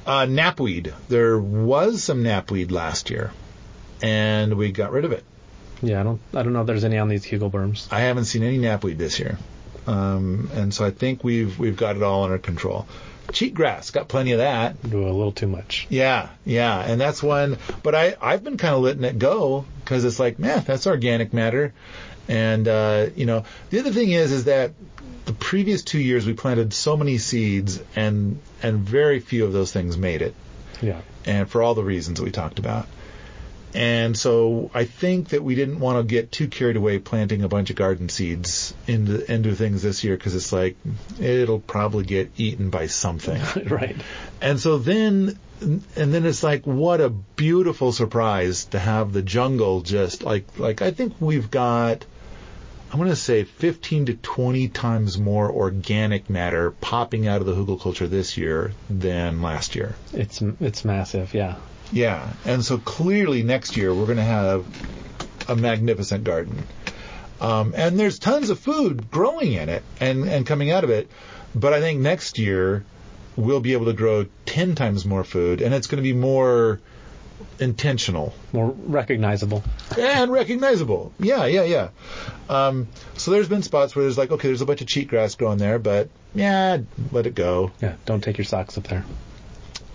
Knapweed. There was some knapweed last year, and we got rid of it. Yeah, I don't know if there's any on these Hugel berms. I haven't seen any knapweed this year, and so I think we've got it all under control. Cheatgrass, got plenty of that. Do a little too much. Yeah, and that's one. But I've been kind of letting it go, because it's like, man, that's organic matter. And, you know, the other thing is that the previous 2 years we planted so many seeds, and very few of those things made it. Yeah. And for all the reasons that we talked about. And so I think that we didn't want to get too carried away planting a bunch of garden seeds into things this year, because it's like, it'll probably get eaten by something. Right. And so then it's like, what a beautiful surprise to have the jungle just like I think we've got I'm going to say 15 to 20 times more organic matter popping out of the Hugelkultur this year than last year. It's massive, yeah. Yeah, and so clearly next year we're going to have a magnificent garden. And there's tons of food growing in it and coming out of it. But I think next year we'll be able to grow 10 times more food, and it's going to be more intentional. More recognizable. And recognizable. Yeah. So there's been spots where there's like, okay, there's a bunch of cheatgrass growing there, but yeah, let it go. Yeah, don't take your socks up there.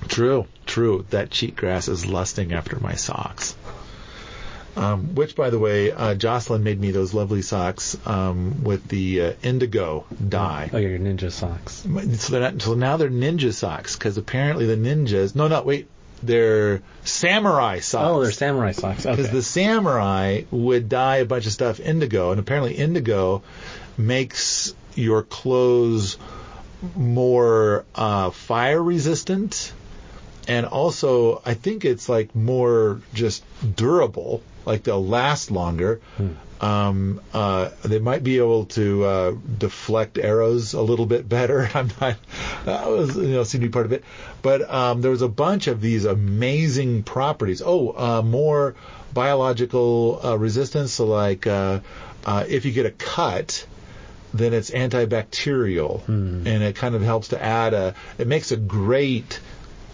True. That cheatgrass is lusting after my socks. Which, by the way, Jocelyn made me those lovely socks with the indigo dye. Oh, yeah, your ninja socks. So now they're ninja socks, because apparently the ninjas... They're samurai socks. Oh, they're samurai socks. Because the samurai would dye a bunch of stuff indigo, and apparently indigo makes your clothes more fire resistant, and also I think it's like more just durable. Like they'll last longer. They might be able to deflect arrows a little bit better. Seem to be part of it. But there was a bunch of these amazing properties. More biological resistance. So like if you get a cut, then it's antibacterial, and it kind of helps to add it makes a great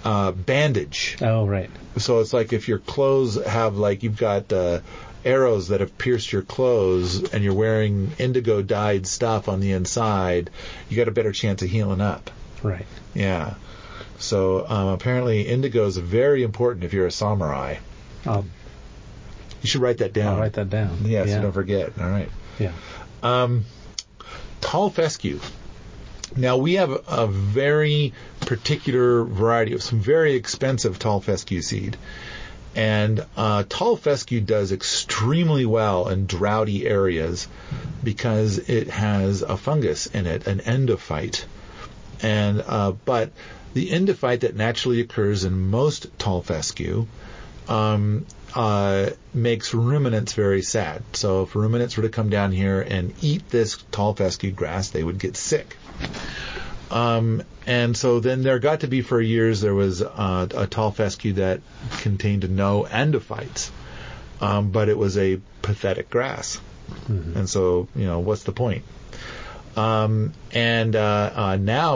bandage. Oh, right. So it's like if your clothes have, like, you've got arrows that have pierced your clothes and you're wearing indigo dyed stuff on the inside, you got a better chance of healing up. Right. Yeah. So apparently indigo is very important if you're a samurai. You should write that down. I'll write that down. Yeah, so don't forget. All right. Yeah. Tall fescue. Now, we have a very particular variety of some very expensive tall fescue seed. And tall fescue does extremely well in droughty areas because it has a fungus in it, an endophyte. And but the endophyte that naturally occurs in most tall fescue makes ruminants very sad. So if ruminants were to come down here and eat this tall fescue grass, they would get sick. And so then there got to be, for years, there was a tall fescue that contained no endophytes, but it was a pathetic grass. Mm-hmm. And so, what's the point? Now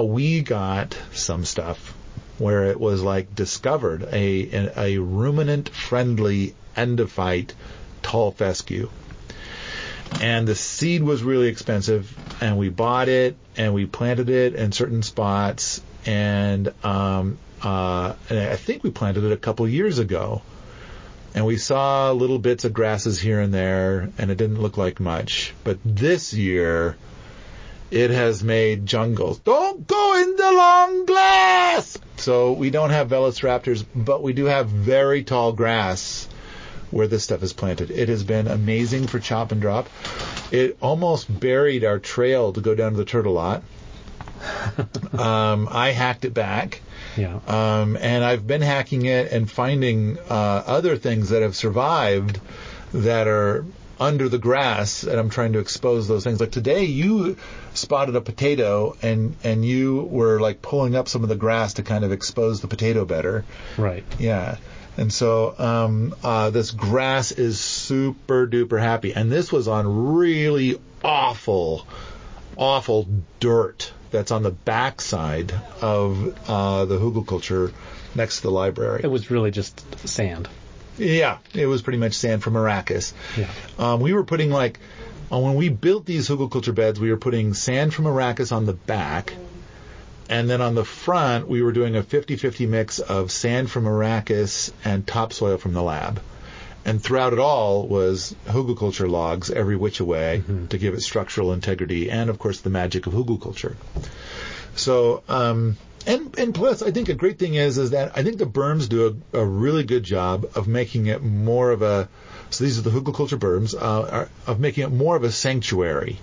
we got some stuff where it was like discovered a ruminant-friendly endophyte tall fescue. And the seed was really expensive, and we bought it, and we planted it in certain spots, and I think we planted it a couple years ago. And we saw little bits of grasses here and there, and it didn't look like much. But this year, it has made jungles. Don't go in the long grass! So we don't have velociraptors, but we do have very tall grass where this stuff is planted. It has been amazing for chop and drop. It almost buried our trail to go down to the turtle lot. I hacked it back. Yeah. And I've been hacking it and finding other things that have survived that are under the grass, and I'm trying to expose those things. Like today, you spotted a potato, and you were like pulling up some of the grass to kind of expose the potato better. Right. Yeah. And so this grass is super duper happy. And this was on really awful dirt that's on the backside of the Hugelkultur next to the library. It was really just sand. Yeah, it was pretty much sand from Arrakis. Yeah. We were putting when we built these Hugelkultur beds, we were putting sand from Arrakis on the back. And then on the front, we were doing a 50-50 mix of sand from Arrakis and topsoil from the lab. And throughout it all was Hugelkultur logs every which way to give it structural integrity and, of course, the magic of Hugelkultur. So, and plus, I think a great thing is that I think the berms do a really good job of making it more of a... So these are the Hugelkultur berms, of making it more of a sanctuary.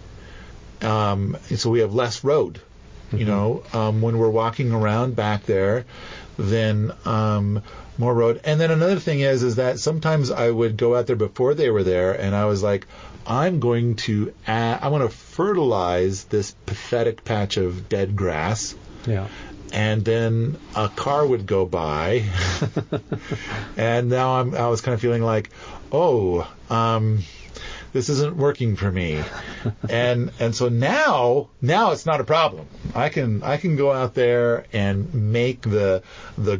So we have less road. you know, when we're walking around back there, then more road. And then another thing is that sometimes I would go out there before they were there, and I was like, I want to fertilize this pathetic patch of dead grass. Yeah. And then a car would go by, and now I was kind of feeling like, this isn't working for me, and so now it's not a problem. I can go out there and make the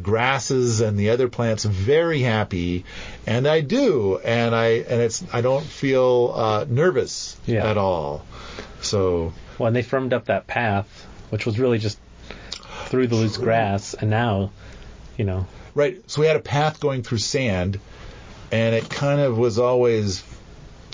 grasses and the other plants very happy, and I do, and I don't feel nervous at all. So well, and they firmed up that path, which was really just through the loose grass, and now, you know. Right. So we had a path going through sand, and it kind of was always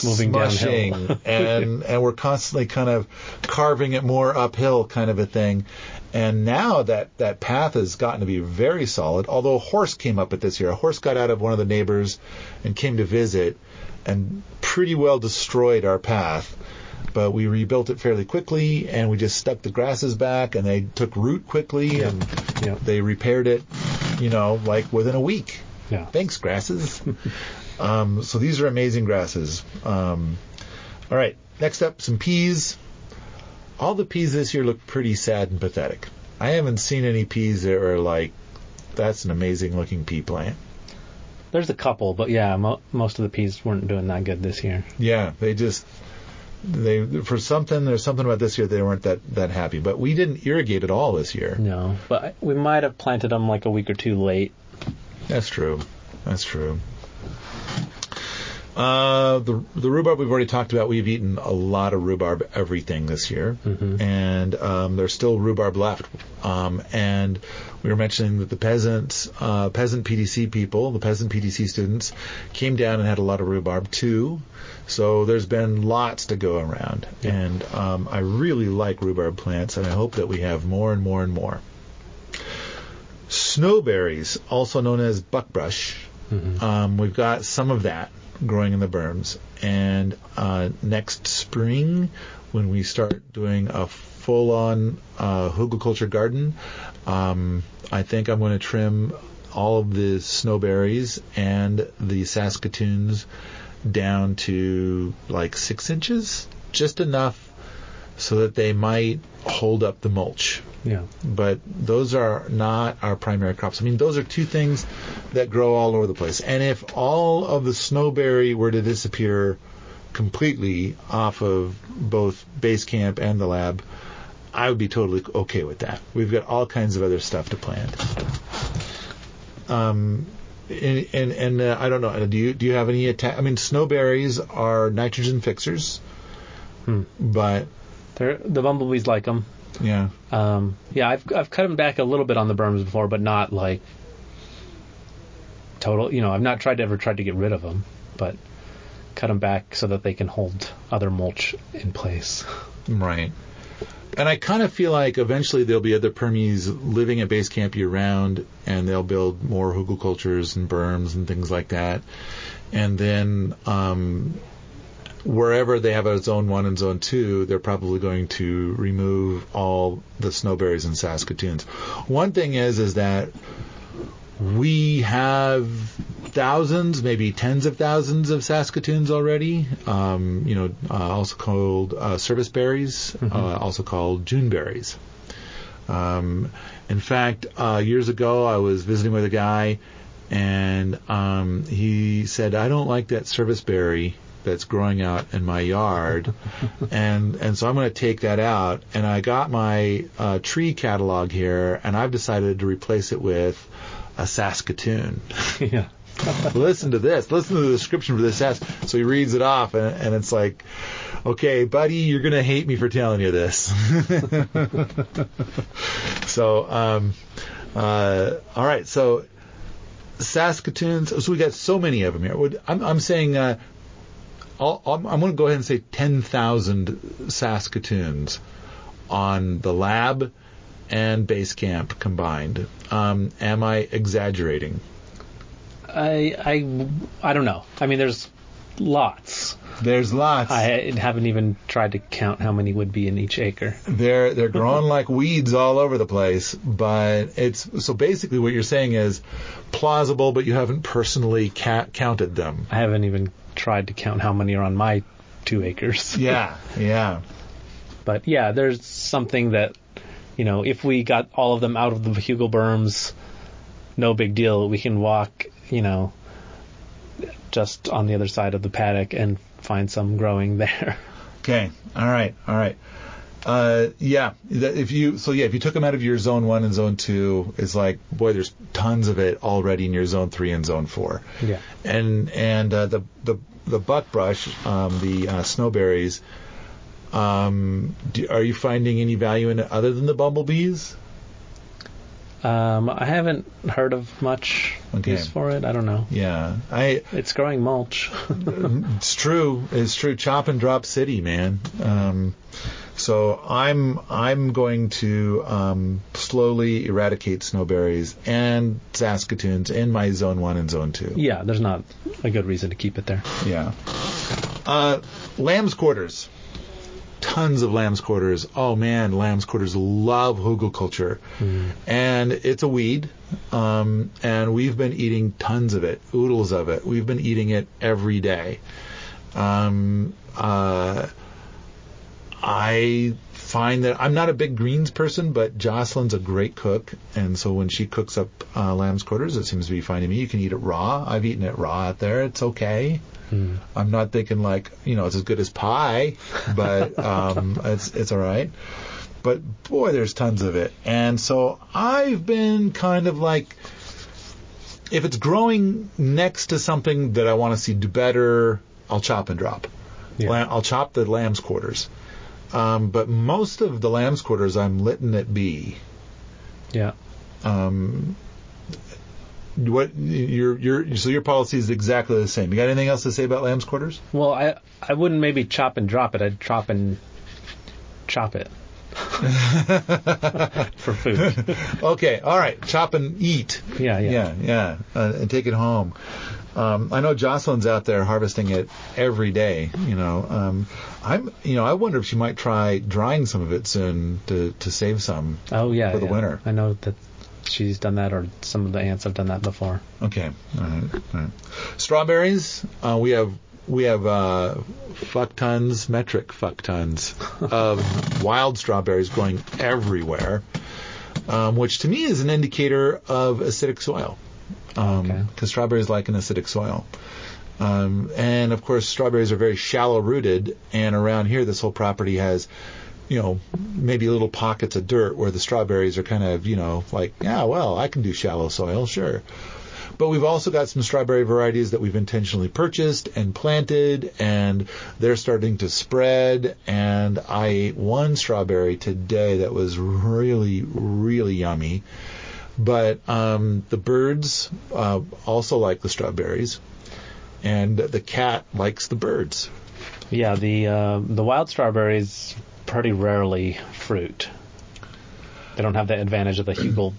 moving downhill, and we're constantly kind of carving it more uphill, kind of a thing. And now that path has gotten to be very solid. Although a horse came up at this year, a horse got out of one of the neighbors and came to visit, and pretty well destroyed our path. But we rebuilt it fairly quickly, and we just stuck the grasses back, and they took root quickly, and they repaired it, you know, like within a week. Yeah. Thanks, grasses. So these are amazing grasses. All right, next up, some peas. All the peas this year look pretty sad and pathetic. I haven't seen any peas that are like, that's an amazing-looking pea plant. There's a couple, but yeah, most of the peas weren't doing that good this year. Yeah, they just... There's something about this year they weren't that happy. But we didn't irrigate at all this year. No, but we might have planted them like a week or two late. That's true. The rhubarb we've already talked about. We've eaten a lot of rhubarb everything this year, and there's still rhubarb left. And we were mentioning that the Peasant PDC people, the Peasant PDC students, came down and had a lot of rhubarb too. So there's been lots to go around, and I really like rhubarb plants, and I hope that we have more and more and more. Snowberries, also known as buckbrush, we've got some of that growing in the berms, and next spring, when we start doing a full-on Hugelkultur garden, I think I'm going to trim all of the snowberries and the Saskatoons down to like 6 inches, just enough so that they might hold up the mulch. Yeah. But those are not our primary crops. I mean, those are two things that grow all over the place. And if all of the snowberry were to disappear completely off of both Basecamp and the lab, I would be totally okay with that. We've got all kinds of other stuff to plant. And I don't know. Do you have any attack? I mean, snowberries are nitrogen fixers, but the bumblebees like them. Yeah. I've cut them back a little bit on the berms before, but not like total. You know, I've not tried to get rid of them, but cut them back so that they can hold other mulch in place. Right. And I kind of feel like eventually there'll be other Permies living at base camp year-round, and they'll build more hugelkultures and berms and things like that. And then wherever they have a Zone 1 and Zone 2, they're probably going to remove all the snowberries and Saskatoons. One thing is that we have thousands, maybe tens of thousands of Saskatoons already, also called service berries, also called June berries. In fact, years ago I was visiting with a guy, and he said, I don't like that service berry that's growing out in my yard, and so I'm going to take that out. And I got my tree catalog here, and I've decided to replace it with a Saskatoon. Yeah. Listen to this. Listen to the description for this sass. So he reads it off, and it's like, okay, buddy, you're going to hate me for telling you this. So, all right. So Saskatoons. So we got so many of them here. I'm saying I'm going to go ahead and say 10,000 Saskatoons on the lab and base camp combined. Am I exaggerating? I don't know. I mean, there's lots. There's lots. I haven't even tried to count how many would be in each acre. They're growing like weeds all over the place. But it's so basically what you're saying is plausible, but you haven't personally counted them. I haven't even tried to count how many are on my 2 acres. Yeah. But yeah, there's something that, you know, if we got all of them out of the Hugel berms, no big deal. We can walk, you know, just on the other side of the paddock and find some growing there. Okay. All right. If you took them out of your zone 1 and zone 2, it's like, boy, there's tons of it already in your zone 3 and zone 4. Yeah. And the buckbrush, the snowberries, are you finding any value in it other than the bumblebees? I haven't heard of much use for it. I don't know. Yeah, it's growing mulch. It's true. Chop and drop city, man. So I'm going to slowly eradicate snowberries and Saskatoons in my zone 1 and zone 2. Yeah, there's not a good reason to keep it there. Yeah. Lamb's quarters. Tons of lamb's quarters. Oh man, lamb's quarters love Hugelkultur. And it's a weed, and we've been eating tons of it, oodles of it. We've been eating it every day. I find that I'm not a big greens person, but Jocelyn's a great cook, and so when she cooks up lamb's quarters, it seems to be fine to me. You can eat it raw. I've eaten it raw out there. It's okay. I'm not thinking like, you know, it's as good as pie, but it's all right. But boy, there's tons of it. And so I've been kind of like, if it's growing next to something that I want to see do better, I'll chop and drop. Yeah. I'll chop the lamb's quarters. But most of the lamb's quarters, I'm letting it be. Yeah. What your policy is exactly the same. You got anything else to say about lamb's quarters? Well, I wouldn't maybe chop and drop it. I'd chop and chop it for food. Okay, all right. Chop and eat. Yeah. And take it home. I know Jocelyn's out there harvesting it every day. You know, I wonder if she might try drying some of it soon to save some. Oh yeah, for the winter. I know that. She's done that, or some of the ants have done that before. Okay. All right. Strawberries. We have metric fuck tons of wild strawberries going everywhere, which to me is an indicator of acidic soil, because strawberries like an acidic soil. And of course, strawberries are very shallow rooted, and around here, this whole property has, you know, maybe little pockets of dirt where the strawberries are kind of, you know, like, yeah, well, I can do shallow soil, sure. But we've also got some strawberry varieties that we've intentionally purchased and planted, and they're starting to spread. And I ate one strawberry today that was really, really yummy. But the birds also like the strawberries, and the cat likes the birds. Yeah, the wild strawberries pretty rarely fruit. They don't have the advantage of the Hugel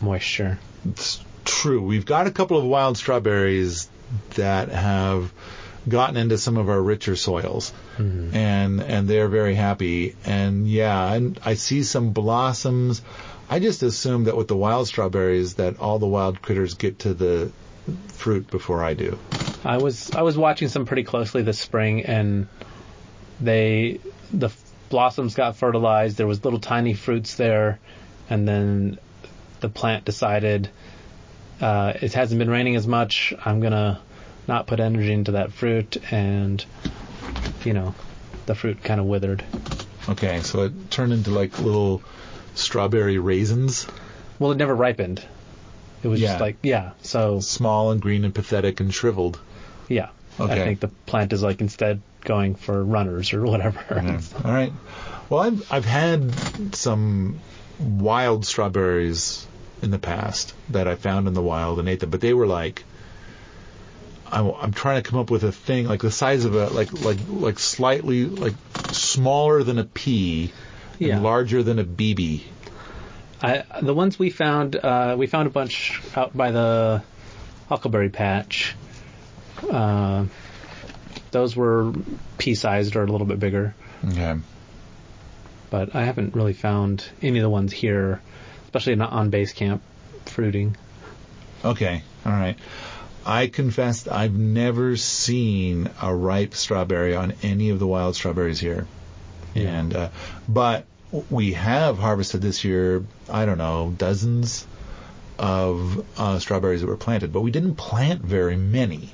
moisture. It's true. We've got a couple of wild strawberries that have gotten into some of our richer soils, and they're very happy. And yeah, and I see some blossoms. I just assume that with the wild strawberries that all the wild critters get to the fruit before I do. I was watching some pretty closely this spring, and the blossoms got fertilized. There was little tiny fruits there, and then the plant decided it hasn't been raining as much. I'm gonna not put energy into that fruit, and you know, the fruit kind of withered. Okay, so it turned into like little strawberry raisins. Well, it never ripened. It was just like so small and green and pathetic and shriveled. Yeah. Okay. I think the plant is like instead going for runners or whatever. Mm-hmm. All right. Well, I've had some wild strawberries in the past that I found in the wild and ate them, but they were like, I'm trying to come up with a thing like the size of a like slightly like smaller than a pea and larger than a BB. The ones we found a bunch out by the huckleberry patch. Those were pea-sized or a little bit bigger. Okay. But I haven't really found any of the ones here, especially not on Basecamp, fruiting. Okay. All right. I confessed I've never seen a ripe strawberry on any of the wild strawberries here. Yeah. And but we have harvested this year, I don't know, dozens of strawberries that were planted, but we didn't plant very many.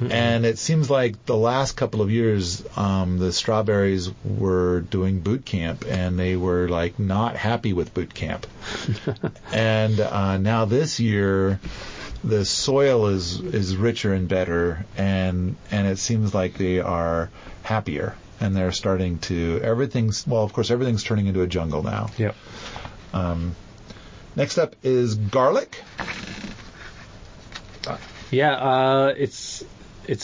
Mm-mm. And it seems like the last couple of years, the strawberries were doing boot camp, and they were like not happy with boot camp. And now this year, the soil is richer and better, and it seems like they are happier, and they're starting to everything's turning into a jungle now. Yep. Next up is garlic. Yeah, it's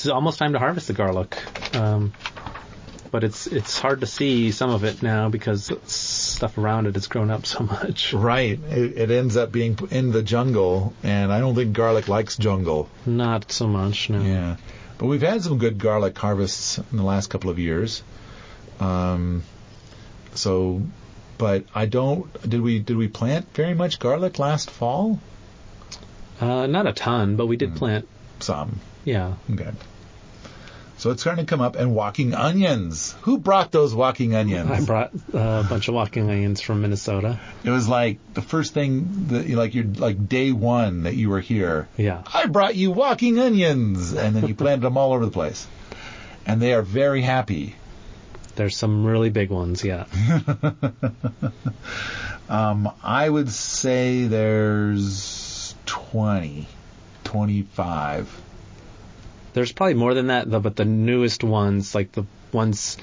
almost time to harvest the garlic, but it's hard to see some of it now because stuff around it has grown up so much. Right, it ends up being in the jungle, and I don't think garlic likes jungle. Not so much, no. Yeah, but we've had some good garlic harvests in the last couple of years. But I don't. Did we plant very much garlic last fall? Not a ton, but we did plant some. Yeah. Okay. So it's starting to come up. And walking onions. Who brought those walking onions? I brought a bunch of walking onions from Minnesota. It was like the first thing that like day one that you were here. Yeah. I brought you walking onions, and then you planted them all over the place, and they are very happy. There's some really big ones, yeah. I would say there's 20, 25. There's probably more than that, though, but the newest ones, like the ones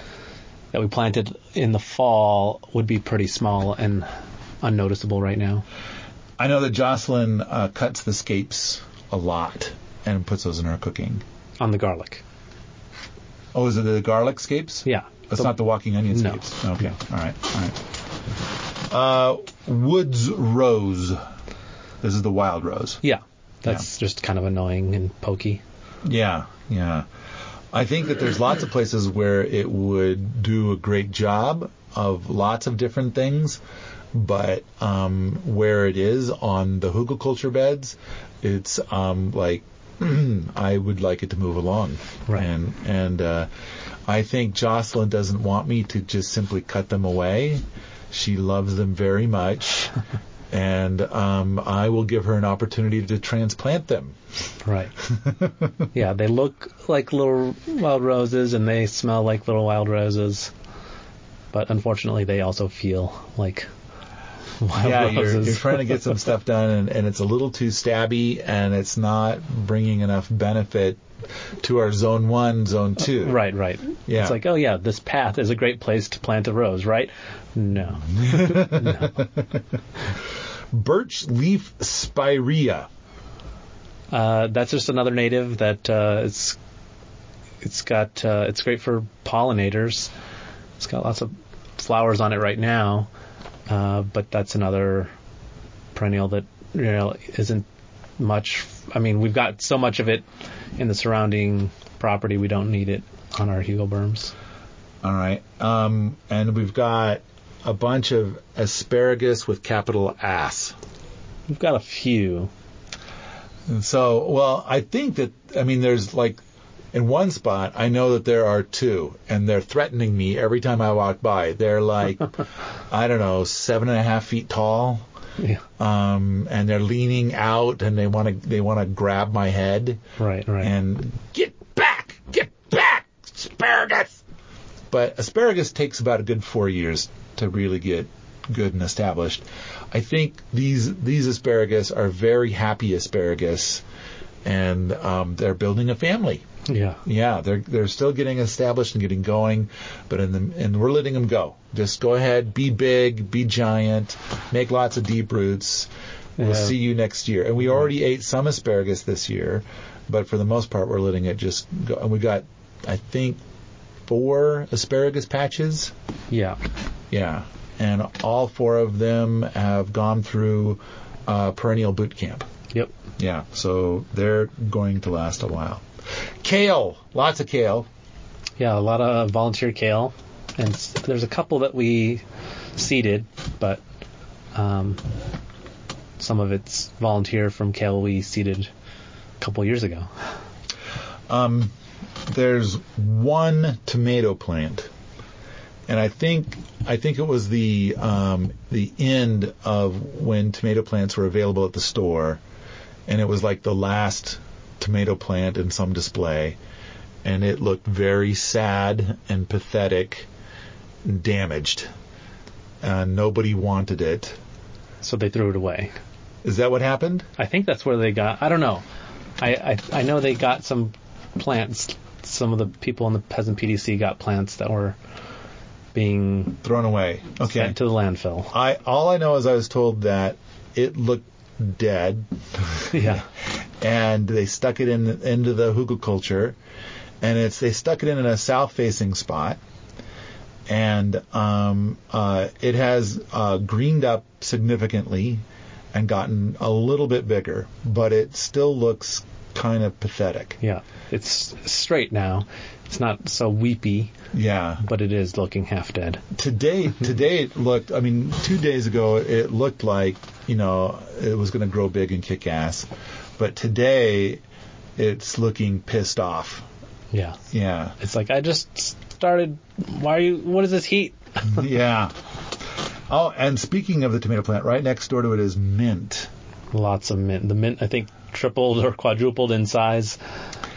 that we planted in the fall, would be pretty small and unnoticeable right now. I know that Jocelyn cuts the scapes a lot and puts those in her cooking. On the garlic. Oh, is it the garlic scapes? Yeah. That's not the walking onion scapes. No. Okay. No. All right. Woods rose. This is the wild rose. Yeah. That's just kind of annoying and pokey. Yeah. I think that there's lots of places where it would do a great job of lots of different things, but where it is on the hugelkultur beds, it's like I would like it to move along. Right. And I think Jocelyn doesn't want me to just simply cut them away. She loves them very much, and I will give her an opportunity to transplant them. Right. Yeah, they look like little wild roses, and they smell like little wild roses. But unfortunately, they also feel like wild roses. You're trying to get some stuff done, and it's a little too stabby, and it's not bringing enough benefit to our zone 1, zone 2. Right. Yeah. It's like, oh yeah, this path is a great place to plant a rose, right? No. No. Birch leaf spirea. That's just another native that it's great for pollinators. It's got lots of flowers on it right now, but that's another perennial that isn't much. I mean, we've got so much of it in the surrounding property, we don't need it on our Hugelberms. All right. And we've got a bunch of asparagus with capital AS. We've got a few. And so, I think that, there's like, in one spot, I know that there are two, and they're threatening me every time I walk by. They're like, I don't know, 7.5 feet tall. Yeah. And they're leaning out, and they want to grab my head. Right. And get back, asparagus. But asparagus takes about a good 4 years to really get good and established. I think these asparagus are very happy asparagus, and they're building a family. Yeah. They're still getting established and getting going, but and we're letting them go. Just go ahead, be big, be giant, make lots of deep roots. We'll see you next year. And we already ate some asparagus this year, but for the most part, we're letting it just go. And we got, I think, 4 asparagus patches. Yeah. And all 4 of them have gone through perennial boot camp. Yep. Yeah. So they're going to last a while. Kale, lots of kale. yeah, a lot of volunteer kale. And there's a couple that we seeded, but some of it's volunteer from kale we seeded a couple years ago. There's one tomato plant, and I think it was the end of when tomato plants were available at the store, and it was like the last tomato plant in some display, and it looked very sad and pathetic and damaged. Nobody wanted it. So they threw it away. Is that what happened? I think that's where they got... I don't know. I know they got some plants. Some of the people in the Peasant PDC got plants that were being... thrown away. Okay. Sent to the landfill. All I know is I was told that it looked dead. Yeah. And they stuck it into the Hugelkultur. And they stuck it in a south-facing spot. And it has greened up significantly and gotten a little bit bigger, but it still looks kind of pathetic. Yeah, it's straight now. It's not so weepy. Yeah, but it is looking half dead. Today it looked. I mean, 2 days ago it looked like it was going to grow big and kick ass, but today it's looking pissed off. Yeah. Yeah. It's like I just started. What is this heat? Yeah. Oh, and speaking of the tomato plant, right next door to it is mint. Lots of mint. The mint, I think, tripled or quadrupled in size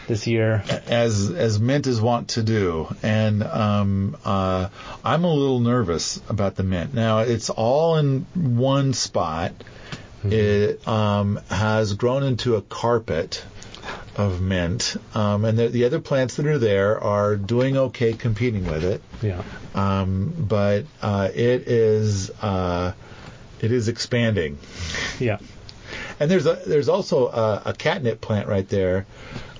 this year, as mint is wont to do. And I'm a little nervous about the mint. Now, it's all in one spot. Mm-hmm. It has grown into a carpet of mint, and the other plants that are there are doing okay competing with it. Yeah. But it is expanding. Yeah. And there's also a catnip plant right there,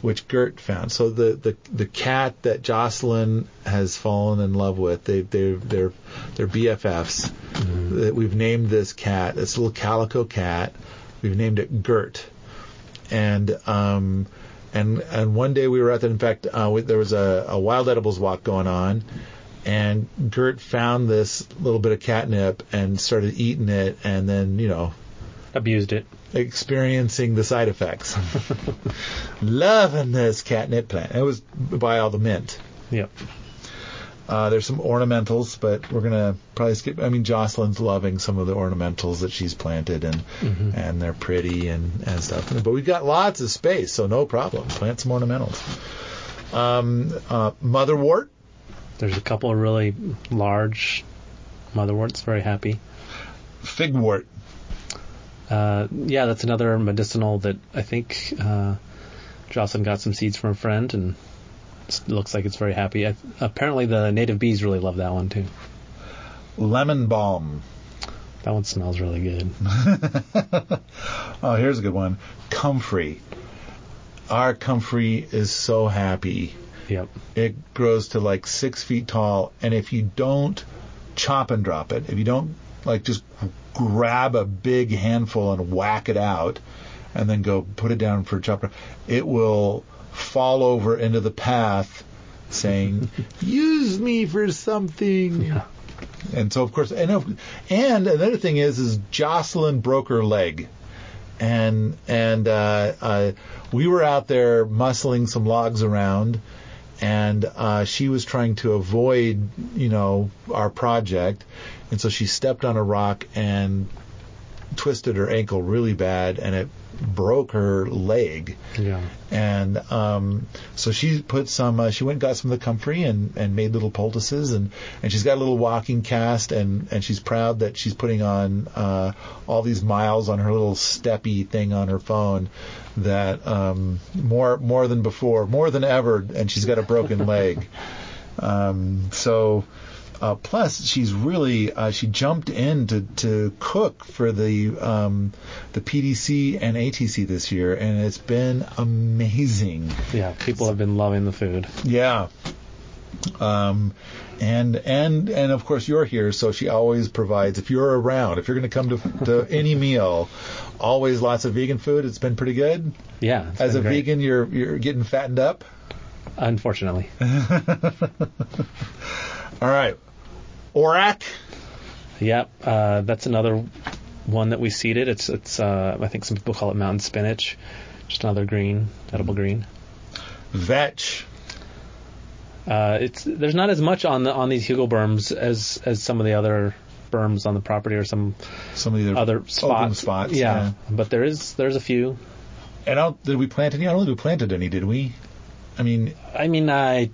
which Gert found. So the cat that Jocelyn has fallen in love with, they're BFFs. Mm-hmm. We've named this cat. This little calico cat. We've named it Gert. And one day we were out there. In fact, there was a wild edibles walk going on, and Gert found this little bit of catnip and started eating it, and then abused it, experiencing the side effects. Loving this catnip plant. It was by all the mint. Yep. There's some ornamentals, but we're gonna probably skip. I mean, Jocelyn's loving some of the ornamentals that she's planted, and mm-hmm. and they're pretty and stuff. But we've got lots of space, so no problem. Plant some ornamentals. Motherwort. There's a couple of really large motherworts. Very happy. Figwort. Yeah, that's another medicinal that I think Jocelyn got some seeds from a friend and. Looks like it's very happy. Apparently, the native bees really love that one, too. Lemon balm. That one smells really good. Oh, here's a good one. Comfrey. Our comfrey is so happy. Yep. It grows to like 6 feet tall, and if you don't chop and drop it, if you don't just grab a big handful and whack it out and then go put it down for chop, it will... fall over into the path saying, use me for something. Yeah. And so, of course, and another thing is Jocelyn broke her leg. And we were out there muscling some logs around, and she was trying to avoid, our project. And so she stepped on a rock and twisted her ankle really bad, and it broke her leg. Yeah. And so she put some she went and got some of the comfrey and made little poultices, and she's got a little walking cast, and she's proud that she's putting on all these miles on her little steppy thing on her phone, that more than before, more than ever, and she's got a broken leg. Plus, she's really she jumped in to cook for the PDC and ATC this year, and it's been amazing. Yeah, people have been loving the food. Yeah, and of course you're here, so she always provides. If you're around, if you're going to come to any meal, always lots of vegan food. It's been pretty good. Yeah, as a vegan, you're getting fattened up. Unfortunately. All right. ORAC. Yep. That's another one that we seeded. It's I think some people call it mountain spinach. Just another green, edible green. Vetch. There's not as much on these Hugel berms as some of the other berms on the property or some of the other spots. Yeah. But there's a few. And did we plant any? I don't think we planted any, did we? I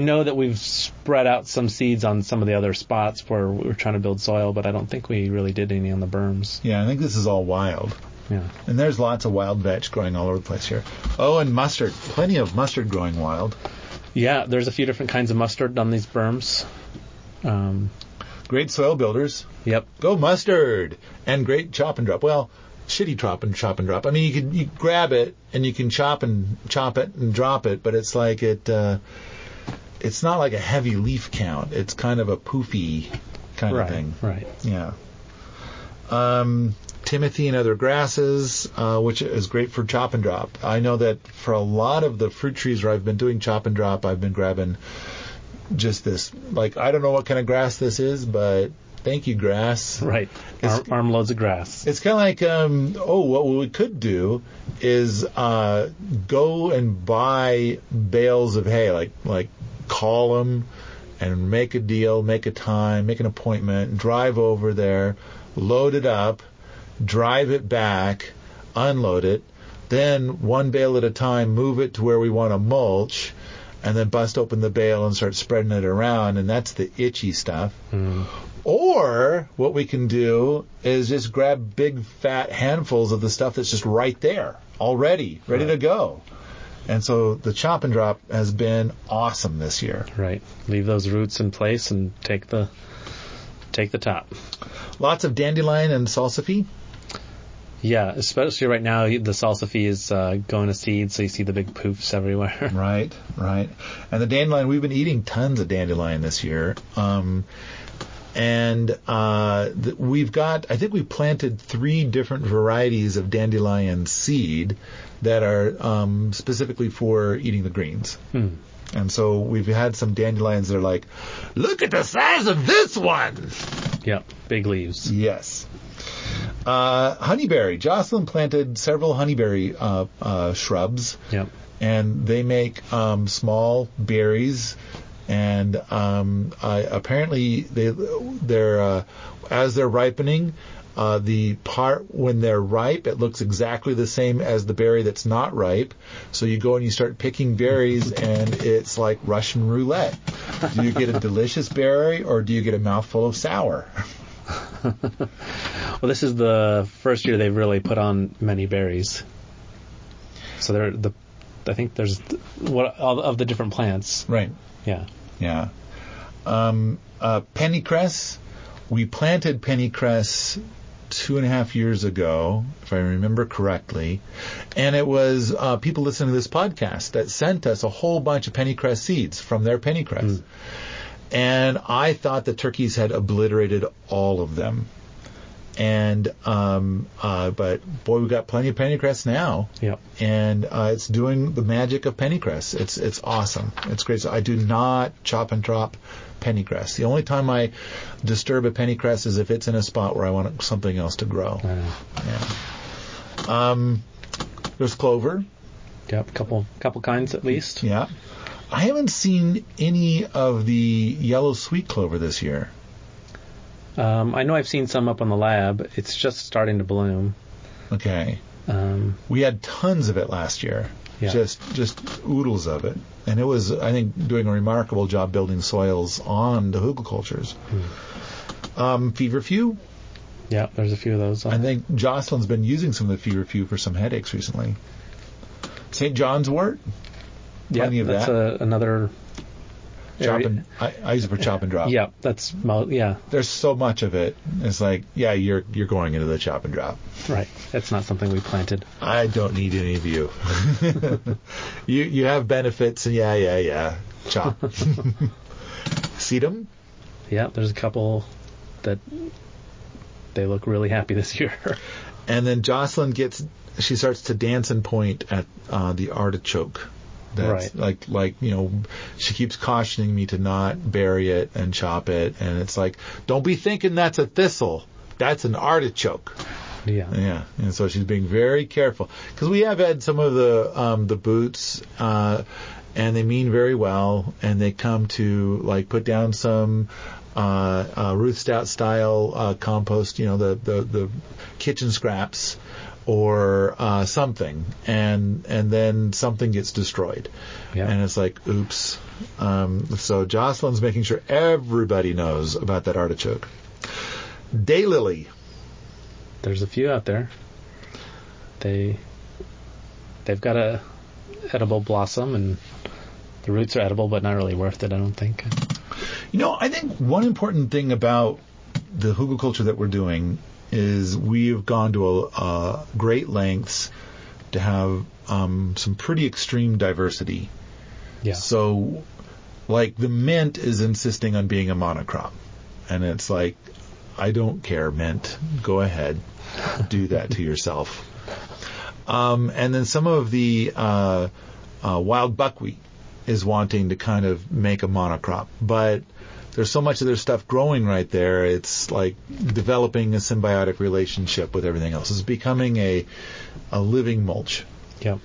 know that we've spread out some seeds on some of the other spots where we were trying to build soil, but I don't think we really did any on the berms. Yeah, I think this is all wild. Yeah. And there's lots of wild vetch growing all over the place here. Oh, and mustard. Plenty of mustard growing wild. Yeah, there's a few different kinds of mustard on these berms. Great soil builders. Yep. Go mustard! And great chop and drop. Well, shitty chop and drop. I mean, you grab it and you can chop it and drop it, but it's like it's not like a heavy leaf count. It's kind of a poofy kind of thing. Right. Yeah. Timothy and other grasses, which is great for chop and drop. I know that for a lot of the fruit trees where I've been doing chop and drop, I've been grabbing just this. Like, I don't know what kind of grass this is, but thank you, grass. Right. Armloads of grass. It's kind of like, what we could do is go and buy bales of hay, like call them and make a deal, make a time, make an appointment, drive over there, load it up, drive it back, unload it, then one bale at a time, move it to where we want to mulch, and then bust open the bale and start spreading it around, and that's the itchy stuff. Mm. Or what we can do is just grab big, fat handfuls of the stuff that's just right there already, ready to go. And so the chop and drop has been awesome this year. Right. Leave those roots in place and take the top. Lots of dandelion and salsify. Yeah, especially right now, the salsify is going to seed, so you see the big poofs everywhere. Right. And the dandelion, we've been eating tons of dandelion this year. We've got, I think we planted 3 different varieties of dandelion seed that are specifically for eating the greens. Hmm. And so we've had some dandelions that are like, look at the size of this one. Yep, big leaves. Yes. Honeyberry. Jocelyn planted several honeyberry shrubs. Yep. And they make small berries. And apparently, they're as they're ripening, the part when they're ripe, it looks exactly the same as the berry that's not ripe. So you go and you start picking berries, and it's like Russian roulette. Do you get a delicious berry, or do you get a mouthful of sour? Well, this is the first year they've really put on many berries. So I think there's all of the different plants. Right. Yeah. Pennycress. We planted pennycress 2.5 years ago, if I remember correctly. And it was people listening to this podcast that sent us a whole bunch of pennycress seeds from their pennycress. Mm. And I thought the turkeys had obliterated all of them. And but boy, we've got plenty of pennycress now. Yep. And it's doing the magic of pennycress. It's awesome. It's great. So I do not chop and drop pennycress. The only time I disturb a pennycress is if it's in a spot where I want something else to grow. Yeah. There's clover. Yep. Couple kinds at least. Yeah. I haven't seen any of the yellow sweet clover this year. I know I've seen some up on the lab. It's just starting to bloom. Okay. We had tons of it last year. Yeah. Just oodles of it. And it was, I think, doing a remarkable job building soils on the hugelkultures. Hmm. Feverfew. Yeah, there's a few of those. I think Jocelyn's been using some of the feverfew for some headaches recently. St. John's wort. Yeah, that's another... I use it for chop and drop. Yeah, there's so much of it. It's like, yeah, you're going into the chop and drop. Right. That's not something we planted. I don't need any of you. You have benefits, and yeah. Chop. Sedum? Yeah, there's a couple that they look really happy this year. And then Jocelyn she starts to dance and point at the artichoke. That's right. Like, you know, she keeps cautioning me to not bury it and chop it. And it's like, don't be thinking that's a thistle. That's an artichoke. Yeah. And so she's being very careful, because we have had some of the boots, and they mean very well, and they come to like put down some Ruth Stout style compost, you know, the kitchen scraps or something, and then something gets destroyed. Yeah. And it's like, oops. So Jocelyn's making sure everybody knows about that artichoke. Daylily. There's a few out there. They've got a edible blossom, and the roots are edible, but not really worth it, I don't think. You know, I think one important thing about the hugelkultur that we're doing is we have gone to great lengths to have some pretty extreme diversity. Yeah. So, like, the mint is insisting on being a monocrop, and it's like, I don't care, mint. Go ahead. Do that to yourself. And then some of the wild buckwheat is wanting to kind of make a monocrop. But there's so much of their stuff growing right there. It's like developing a symbiotic relationship with everything else. It's becoming a living mulch. Yep.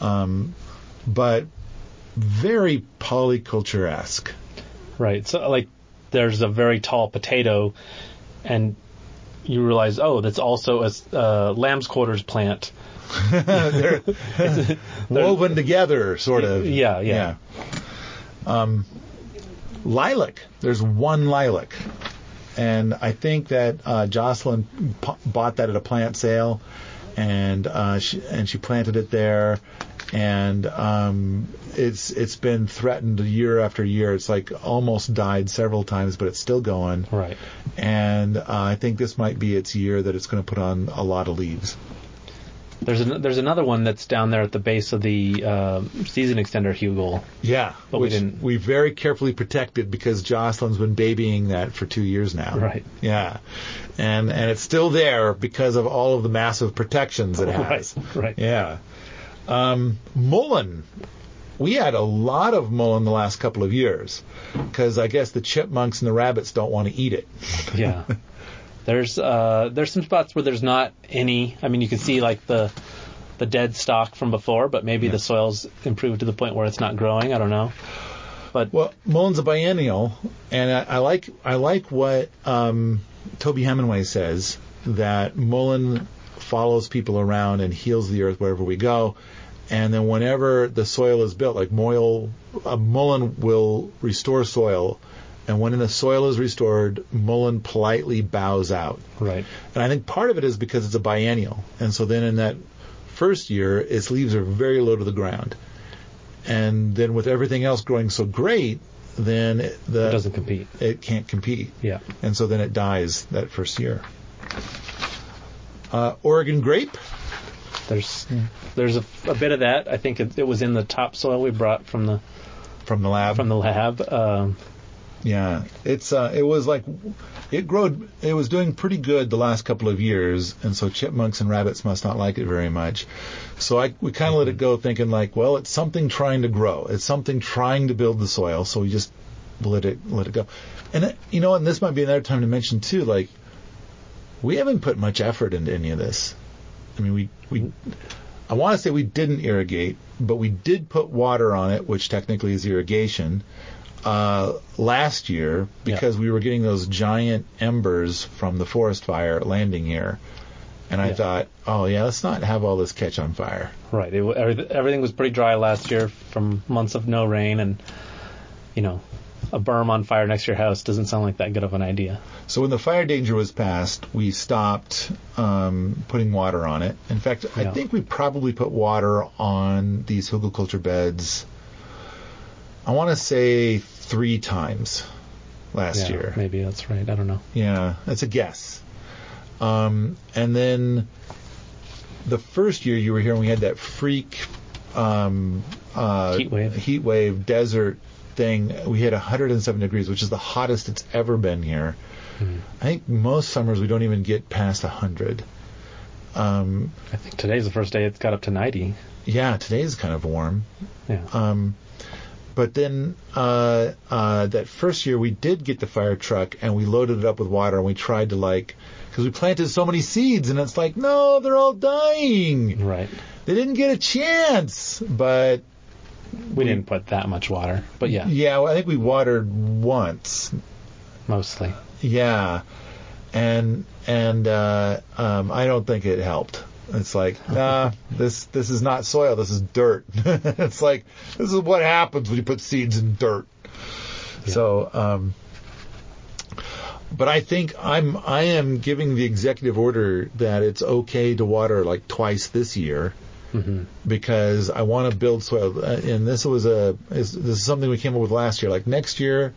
But very polyculture-esque. Right. So, like, there's a very tall potato, and you realize, oh, that's also a lamb's quarters plant. they're woven together, sort of. Yeah. Lilac. There's one lilac. And I think that Jocelyn bought that at a plant sale, and she planted it there. And it's been threatened year after year. It's like almost died several times, but it's still going. Right. And I think this might be its year that it's going to put on a lot of leaves. There's another one that's down there at the base of the season extender hugel. Yeah, but we very carefully protected, because Jocelyn's been babying that for 2 years now. Right. Yeah, and it's still there because of all of the massive protections it has. Right. Yeah. Mullein. We had a lot of mullein the last couple of years, because I guess the chipmunks and the rabbits don't want to eat it. Yeah. There's some spots where there's not any. I mean, you can see like the dead stock from before, but maybe the soil's improved to the point where it's not growing. I don't know. But mullein's a biennial, and I like what Toby Hemingway says, that mullein follows people around and heals the earth wherever we go. And then whenever the soil is built, like mullein will restore soil. And when the soil is restored, mullein politely bows out. Right. And I think part of it is because it's a biennial. And so then in that first year, its leaves are very low to the ground. And then with everything else growing so great, then it doesn't compete. It can't compete. Yeah. And so then it dies that first year. Oregon grape. There's a bit of that. I think it was in the topsoil we brought from the lab. Yeah, it was like it growed. It was doing pretty good the last couple of years, and so chipmunks and rabbits must not like it very much. So we kind of let it go, thinking like, well, it's something trying to grow. It's something trying to build the soil. So we just let it go. And you know, and this might be another time to mention too, like, we haven't put much effort into any of this. I mean, I want to say we didn't irrigate, but we did put water on it, which technically is irrigation, last year, because we were getting those giant embers from the forest fire landing here. And I thought, oh, yeah, let's not have all this catch on fire. Right. Everything was pretty dry last year from months of no rain, and, you know, a berm on fire next to your house doesn't sound like that good of an idea. So when the fire danger was passed, we stopped putting water on it. In fact, I think we probably put water on these hugelkultur beds, I want to say 3 times last year. Maybe that's right. I don't know. Yeah, that's a guess. And then the first year you were here, and we had that freak heat wave desert thing. We hit 107 degrees, which is the hottest it's ever been here. Mm. I think most summers we don't even get past 100. I think today's the first day it's got up to 90. yeah, today's kind of warm. Yeah. But then that first year we did get the fire truck and we loaded it up with water and we tried to, like, because we planted so many seeds and it's like, no, they're all dying. Right. They didn't get a chance, but... We didn't put that much water, but yeah. Yeah, well, I think we watered once. Mostly. Yeah. And I don't think it helped. It's like, nah, this is not soil. This is dirt. It's like, this is what happens when you put seeds in dirt. Yeah. So, but I think I am giving the executive order that it's okay to water like twice this year, mm-hmm. because I want to build soil. And this is something we came up with last year. Like next year,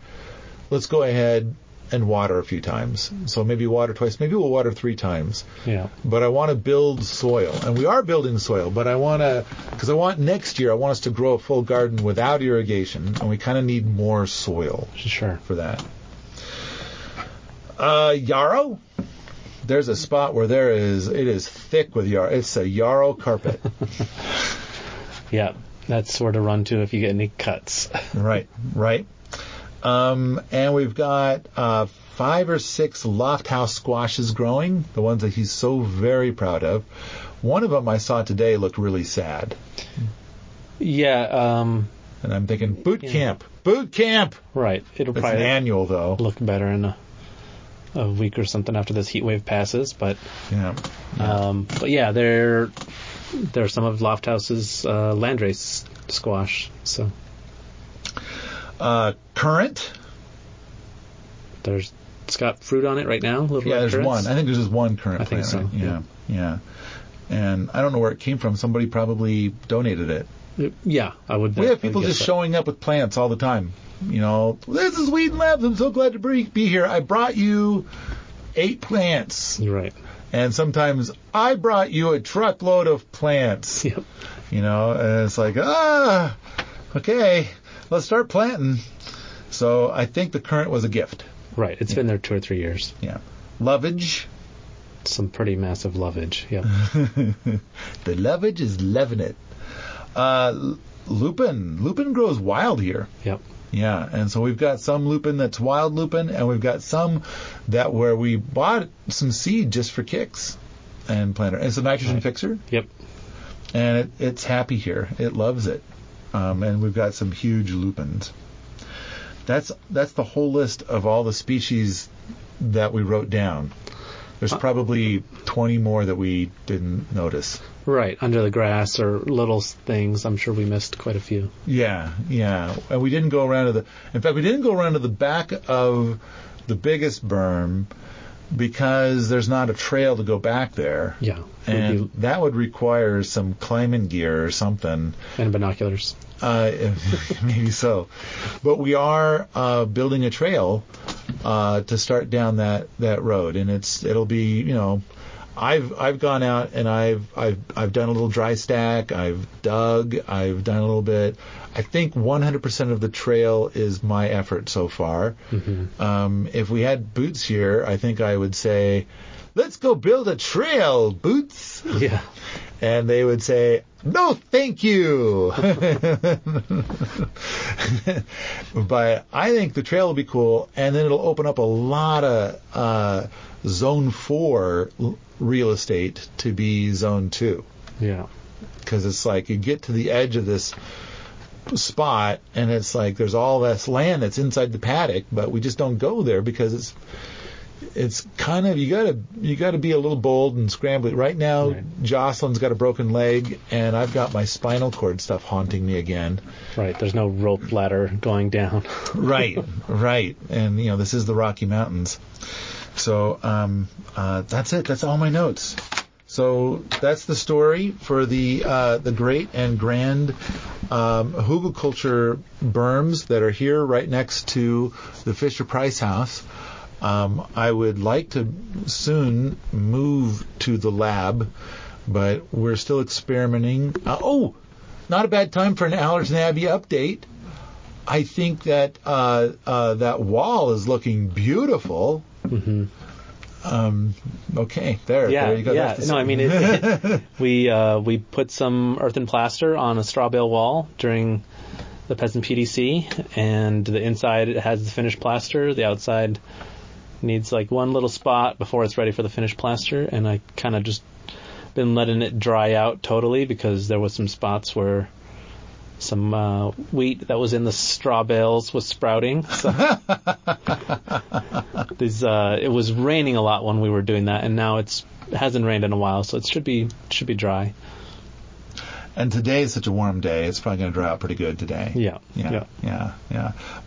let's go ahead and water a few times. So maybe water twice. Maybe we'll water three times. Yeah. But I want to build soil, and we are building soil. But I want to, because I want next year, I want us to grow a full garden without irrigation, and we kind of need more soil. Sure. For that. Yarrow. There's a spot where it is thick with yarrow. It's a yarrow carpet. Yeah, that's sort of run to if you get any cuts. Right. And we've got 5 or 6 Lofthouse squashes growing, the ones that he's so very proud of. One of them I saw today looked really sad. Yeah. And I'm thinking, boot camp! Right. It's probably an annual, though. Look better in a week or something after this heat wave passes. But yeah. They're some of Lofthouse's landrace squash, so... currant. It's got fruit on it right now. There's one. I think there's just one currant. I think so. Right? Yeah. And I don't know where it came from. Somebody probably donated it. Yeah, I would. We have people just showing up with plants all the time. You know, this is Wheaton Labs. I'm so glad to be here. I brought you 8 plants. You're right. And sometimes I brought you a truckload of plants. Yep. You know, and it's like, okay. Let's start planting. So I think the currant was a gift. Right. It's been there 2 or 3 years. Yeah. Lovage. Some pretty massive lovage. Yeah. The lovage is loving it. Lupin. Lupin grows wild here. Yep. Yeah. And so we've got some lupin that's wild lupin, and we've got some that where we bought some seed just for kicks and planter. It's a nitrogen fixer. Yep. And it's happy here. It loves it. And we've got some huge lupins. That's the whole list of all the species that we wrote down. There's probably 20 more that we didn't notice. Right, under the grass or little things. I'm sure we missed quite a few. Yeah. And we didn't go around to the... In fact, we didn't go around to the back of the biggest berm because there's not a trail to go back there. Yeah. And that would require some climbing gear or something. And binoculars. Maybe so. But we are building a trail to start down that road. And it'll be, you know, I've gone out and I've done a little dry stack. I've dug. I've done a little bit. I think 100% of the trail is my effort so far. Mm-hmm. If we had Boots here, I think I would say, let's go build a trail, Boots. Yeah. And they would say, no, thank you. But I think the trail will be cool, and then it'll open up a lot of Zone 4 real estate to be Zone 2. Yeah. Because it's like you get to the edge of this spot, and it's like there's all this land that's inside the paddock, but we just don't go there because it's kind of, you gotta be a little bold and scrambly. Right now, right. Jocelyn's got a broken leg, and I've got my spinal cord stuff haunting me again. Right, there's no rope ladder going down. Right. And, you know, this is the Rocky Mountains. So that's it. That's all my notes. So that's the story for the great and grand Hugelkultur berms that are here right next to the Fisher Price house. I would like to soon move to the lab, but we're still experimenting. Not a bad time for an Allison Abbey update. I think that that wall is looking beautiful. Mm-hmm. Okay, there you go. Yeah, no, I mean, we put some earth and plaster on a straw bale wall during the Peasant PDC, and the inside has the finished plaster. The outside needs like one little spot before it's ready for the finished plaster, and I kind of just been letting it dry out totally because there was some spots where some wheat that was in the straw bales was sprouting. So it was raining a lot when we were doing that, and now it hasn't rained in a while, so it should be dry. And today is such a warm day; it's probably going to dry out pretty good today. Yeah.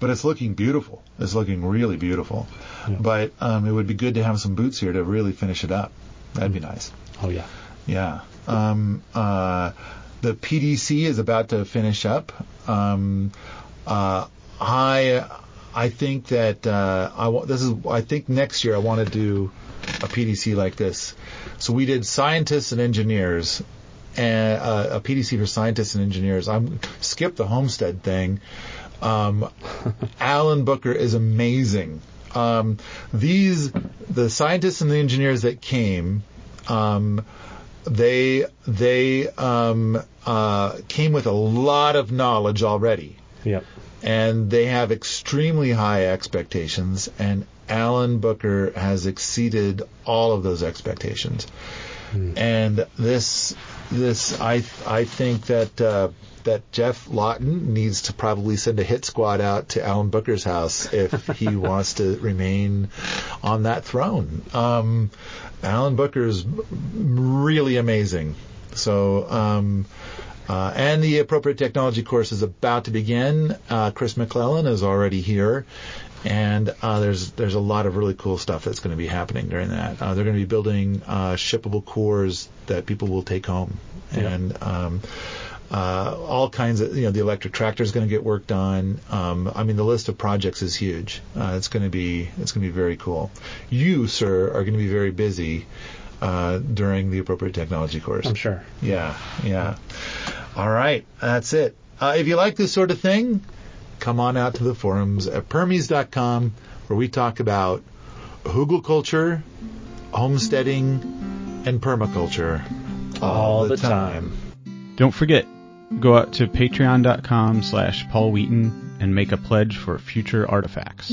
But it's looking beautiful. It's looking really beautiful. Yeah. But it would be good to have some boots here to really finish it up. That'd be nice. Oh yeah. Yeah. The PDC is about to finish up. I think that I think next year I want to do a PDC like this. So we did scientists and engineers, and a PDC for scientists and engineers. I'm skip the homestead thing. Alan Booker is amazing. The scientists and the engineers that came. They came with a lot of knowledge already. Yep. And they have extremely high expectations, and Alan Booker has exceeded all of those expectations. And I think that Jeff Lawton needs to probably send a hit squad out to Alan Booker's house if he wants to remain on that throne. Alan Booker's really amazing. So, and the appropriate technology course is about to begin. Chris McClellan is already here. And there's a lot of really cool stuff that's going to be happening during that. They're going to be building shippable cores that people will take home. And all kinds of, the electric tractor is going to get worked on. I mean, the list of projects is huge. It's going to be very cool. You, sir, are going to be very busy during the appropriate technology course. I'm sure. Yeah. All right, that's it. If you like this sort of thing, come on out to the forums at permies.com, where we talk about Hugelkultur, homesteading, and permaculture all the time. Don't forget, go out to patreon.com/Paul Wheaton and make a pledge for future artifacts.